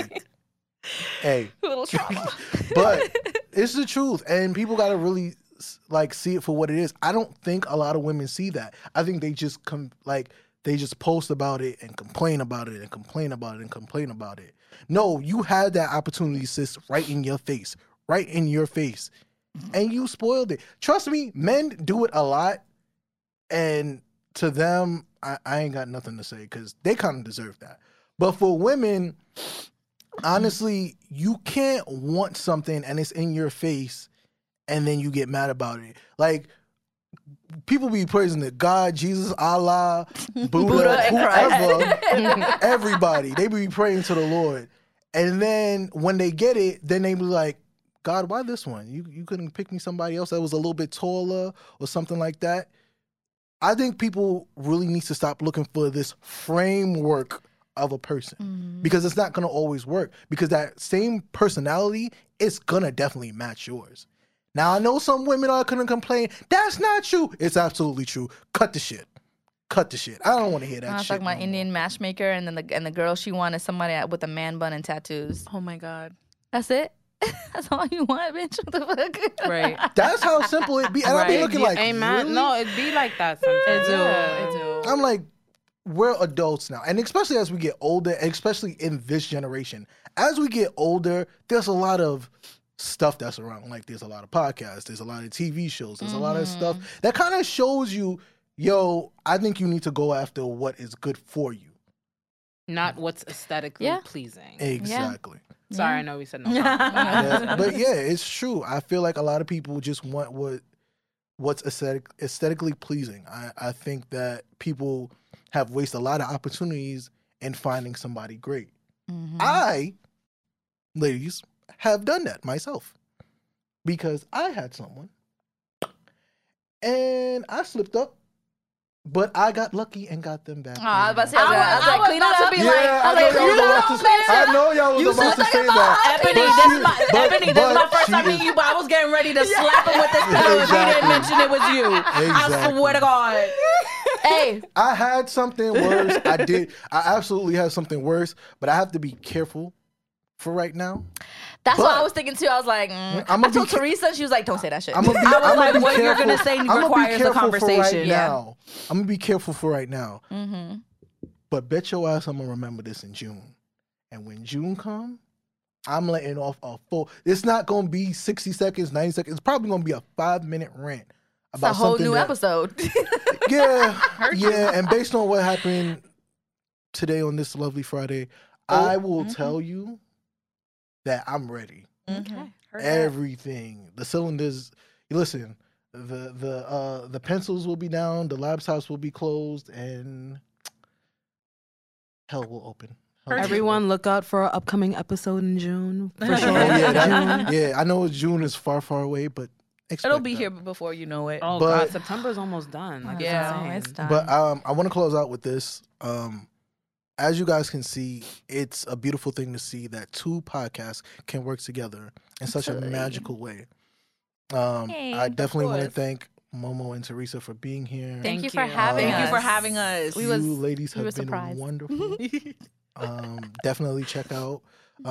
A little trauma. But it's the truth, and people gotta really like see it for what it is. I don't think a lot of women see that. I think they just post about it and complain about it. No, you had that opportunity, sis, right in your face. And you spoiled it. Trust me, men do it a lot. And to them, I ain't got nothing to say because they kind of deserve that. But for women, honestly, you can't want something and it's in your face and then you get mad about it. Like, people be praising the God, Jesus, Allah, Buddha, whoever, everybody. They be praying to the Lord. And then when they get it, then they be like, God, why this one? You couldn't pick me somebody else that was a little bit taller or something like that. I think people really need to stop looking for this framework of a person because it's not going to always work, because that same personality is going to definitely match yours. Now, I know some women are going to complain, that's not you. It's absolutely true. Cut the shit. I don't want to hear that shit. I was talking about Indian matchmaker, and then the girl, she wanted somebody with a man bun and tattoos. Oh, my God. That's it? That's all you want, bitch. What the fuck? Right. That's how simple it be. And right. I be looking like, amen. Really? No, it be like that sometimes. It do. I'm like, we're adults now. And especially as we get older, especially in this generation, as we get older, there's a lot of stuff that's around. Like, there's a lot of podcasts. There's a lot of TV shows. There's a lot of stuff that kind of shows you, yo, I think you need to go after what is good for you. Not what's aesthetically pleasing. Exactly. Yeah. Sorry, I know we said no. Yeah, but yeah, it's true. I feel like a lot of people just want what's aesthetically pleasing. I think that people have wasted a lot of opportunities in finding somebody great. Mm-hmm. I, ladies, have done that myself, because I had someone and I slipped up. But I got lucky and got them back. Oh, I was about to say I was like, clean up to be like, I know y'all was about to say that. Ebony, this is my first time meeting you, but I was getting ready to slap him with this pillow if you didn't mention it was you. Exactly. I swear to God. Hey, I had something worse. I did. I absolutely had something worse, but I have to be careful for right now. That's what I was thinking too. I was like, I told Teresa, she was like, don't say that shit. What you're going to say requires a conversation. For right now. I'm going to be careful for right now. Mm-hmm. But bet your ass I'm going to remember this in June. And when June comes, I'm letting off a full. It's not going to be 60 seconds, 90 seconds. It's probably going to be a 5-minute rant. About it's a whole new episode. And based on what happened today on this lovely Friday, I will tell you that I'm ready. Okay. Everything. The cylinders. Listen, the pencils will be down, the laptops will be closed, and hell will open. Everyone look out for our upcoming episode in June. For sure. I know June is far, far away, but it'll be here before you know it. Oh, God, September's almost done. Like, it's done. But I want to close out with this. As you guys can see, it's a beautiful thing to see that two podcasts can work together in such a magical way. I definitely want to thank Momo and Teresa for being here. Thank you for having us. Thank you for having us. You ladies have been wonderful. Definitely check out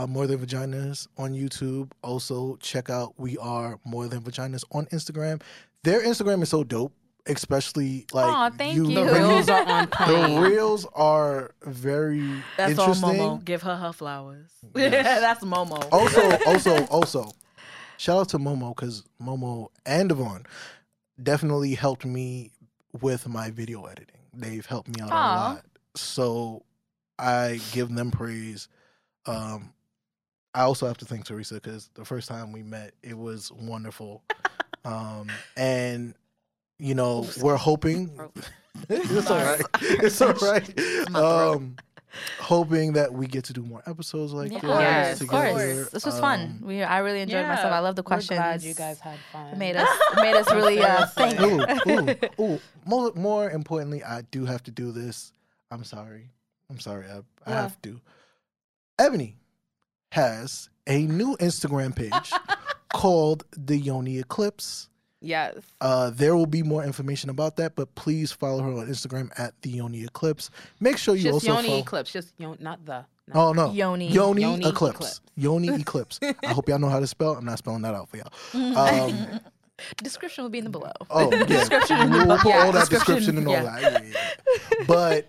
More Than Vaginas on YouTube. Also check out We Are More Than Vaginas on Instagram. Their Instagram is so dope, especially like the reels are very interesting. That's all Momo. Give her flowers. That's Momo. Also shout out to Momo, because Momo and Devon definitely helped me with my video editing. They've helped me out a lot, so I give them praise. I also have to thank Teresa, because the first time we met, it was wonderful. And, you know, we're hoping... It's all right. Hoping that we get to do more episodes like this. Yes, together. Of course. This was fun. I really enjoyed myself. I love the questions. I'm glad you guys had fun. It made us really think. More importantly, I do have to do this. I'm sorry. I have to. Ebony has a new Instagram page called The Yoni Eclipse. Yes. There will be more information about that, but please follow her on Instagram at The Yoni Eclipse. Make sure you Eclipse. Just Yoni, not the. Not oh, no. Yoni Eclipse. Yoni Eclipse. I hope y'all know how to spell. I'm not spelling that out for y'all. Description will be in the below. Oh, yeah. We'll put all that description and all that. Yeah. But,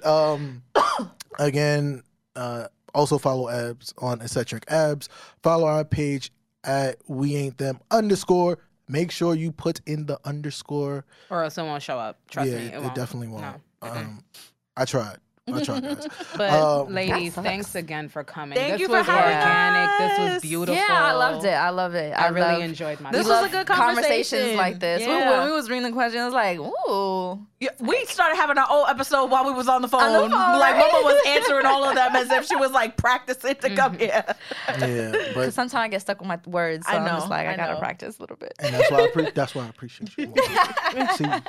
again, also follow Abs on Eccentric Abs. Follow our page at We Ain't Them _ Make sure you put in the _. Or else it won't show up. Trust me. It definitely won't. No. I tried, guys. But ladies, thanks again for coming. This was organic. This was beautiful. Yeah, I loved it. I really enjoyed myself. This was a good conversation. Conversations like this. Yeah. When we was reading the questions, I was like, ooh. Yeah, we started having our old episode while we was on the phone. Like, right? Mama was answering all of them as if she was, like, practicing to come here. Yeah. Because sometimes I get stuck with my words. So I know. I'm just like, I got to practice a little bit. And that's why I appreciate you.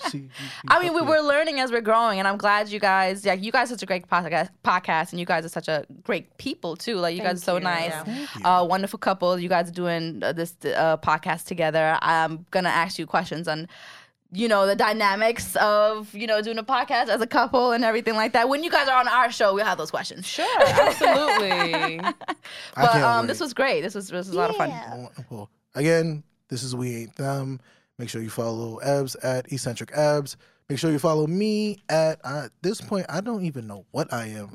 see, I mean, we're learning as we're growing, and I'm glad you guys, like, you guys are great podcast, and you guys are such a great people too. Like, you guys are so nice, wonderful couple. You guys are doing this podcast together. I'm gonna ask you questions on, you know, the dynamics of, you know, doing a podcast as a couple and everything like that. When you guys are on our show, we'll have those questions. Sure, absolutely. But this was great. This was a lot of fun. Well, again, this is We Ain't Them. Make sure you follow Abs at Eccentric Abs. Make sure you follow me at this point. I don't even know what I am.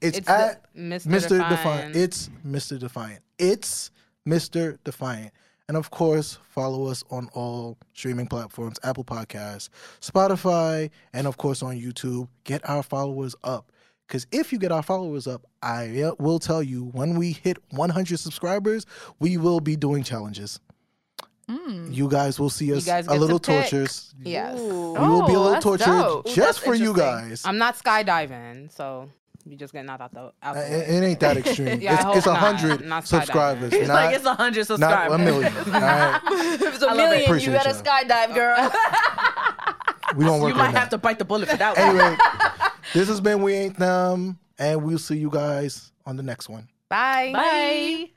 It's at Mr. Defiant. It's Mr. Defiant. It's Mr. Defiant. And of course, follow us on all streaming platforms, Apple Podcasts, Spotify, and of course on YouTube. Get our followers up. Because if you get our followers up, I will tell you, when we hit 100 subscribers, we will be doing challenges. You guys will see us a little tortures. Yes. Ooh. We will be a little tortured just for you guys. I'm not skydiving, so you just get knocked out the outside. It ain't that extreme. It's 100 subscribers. It's like it's 100 subscribers. Not 1 million. All right. If it's 1 million, you better skydive, girl. We don't work. You might have to bite the bullet for that one. Anyway, this has been We Ain't Them, and we'll see you guys on the next one. Bye.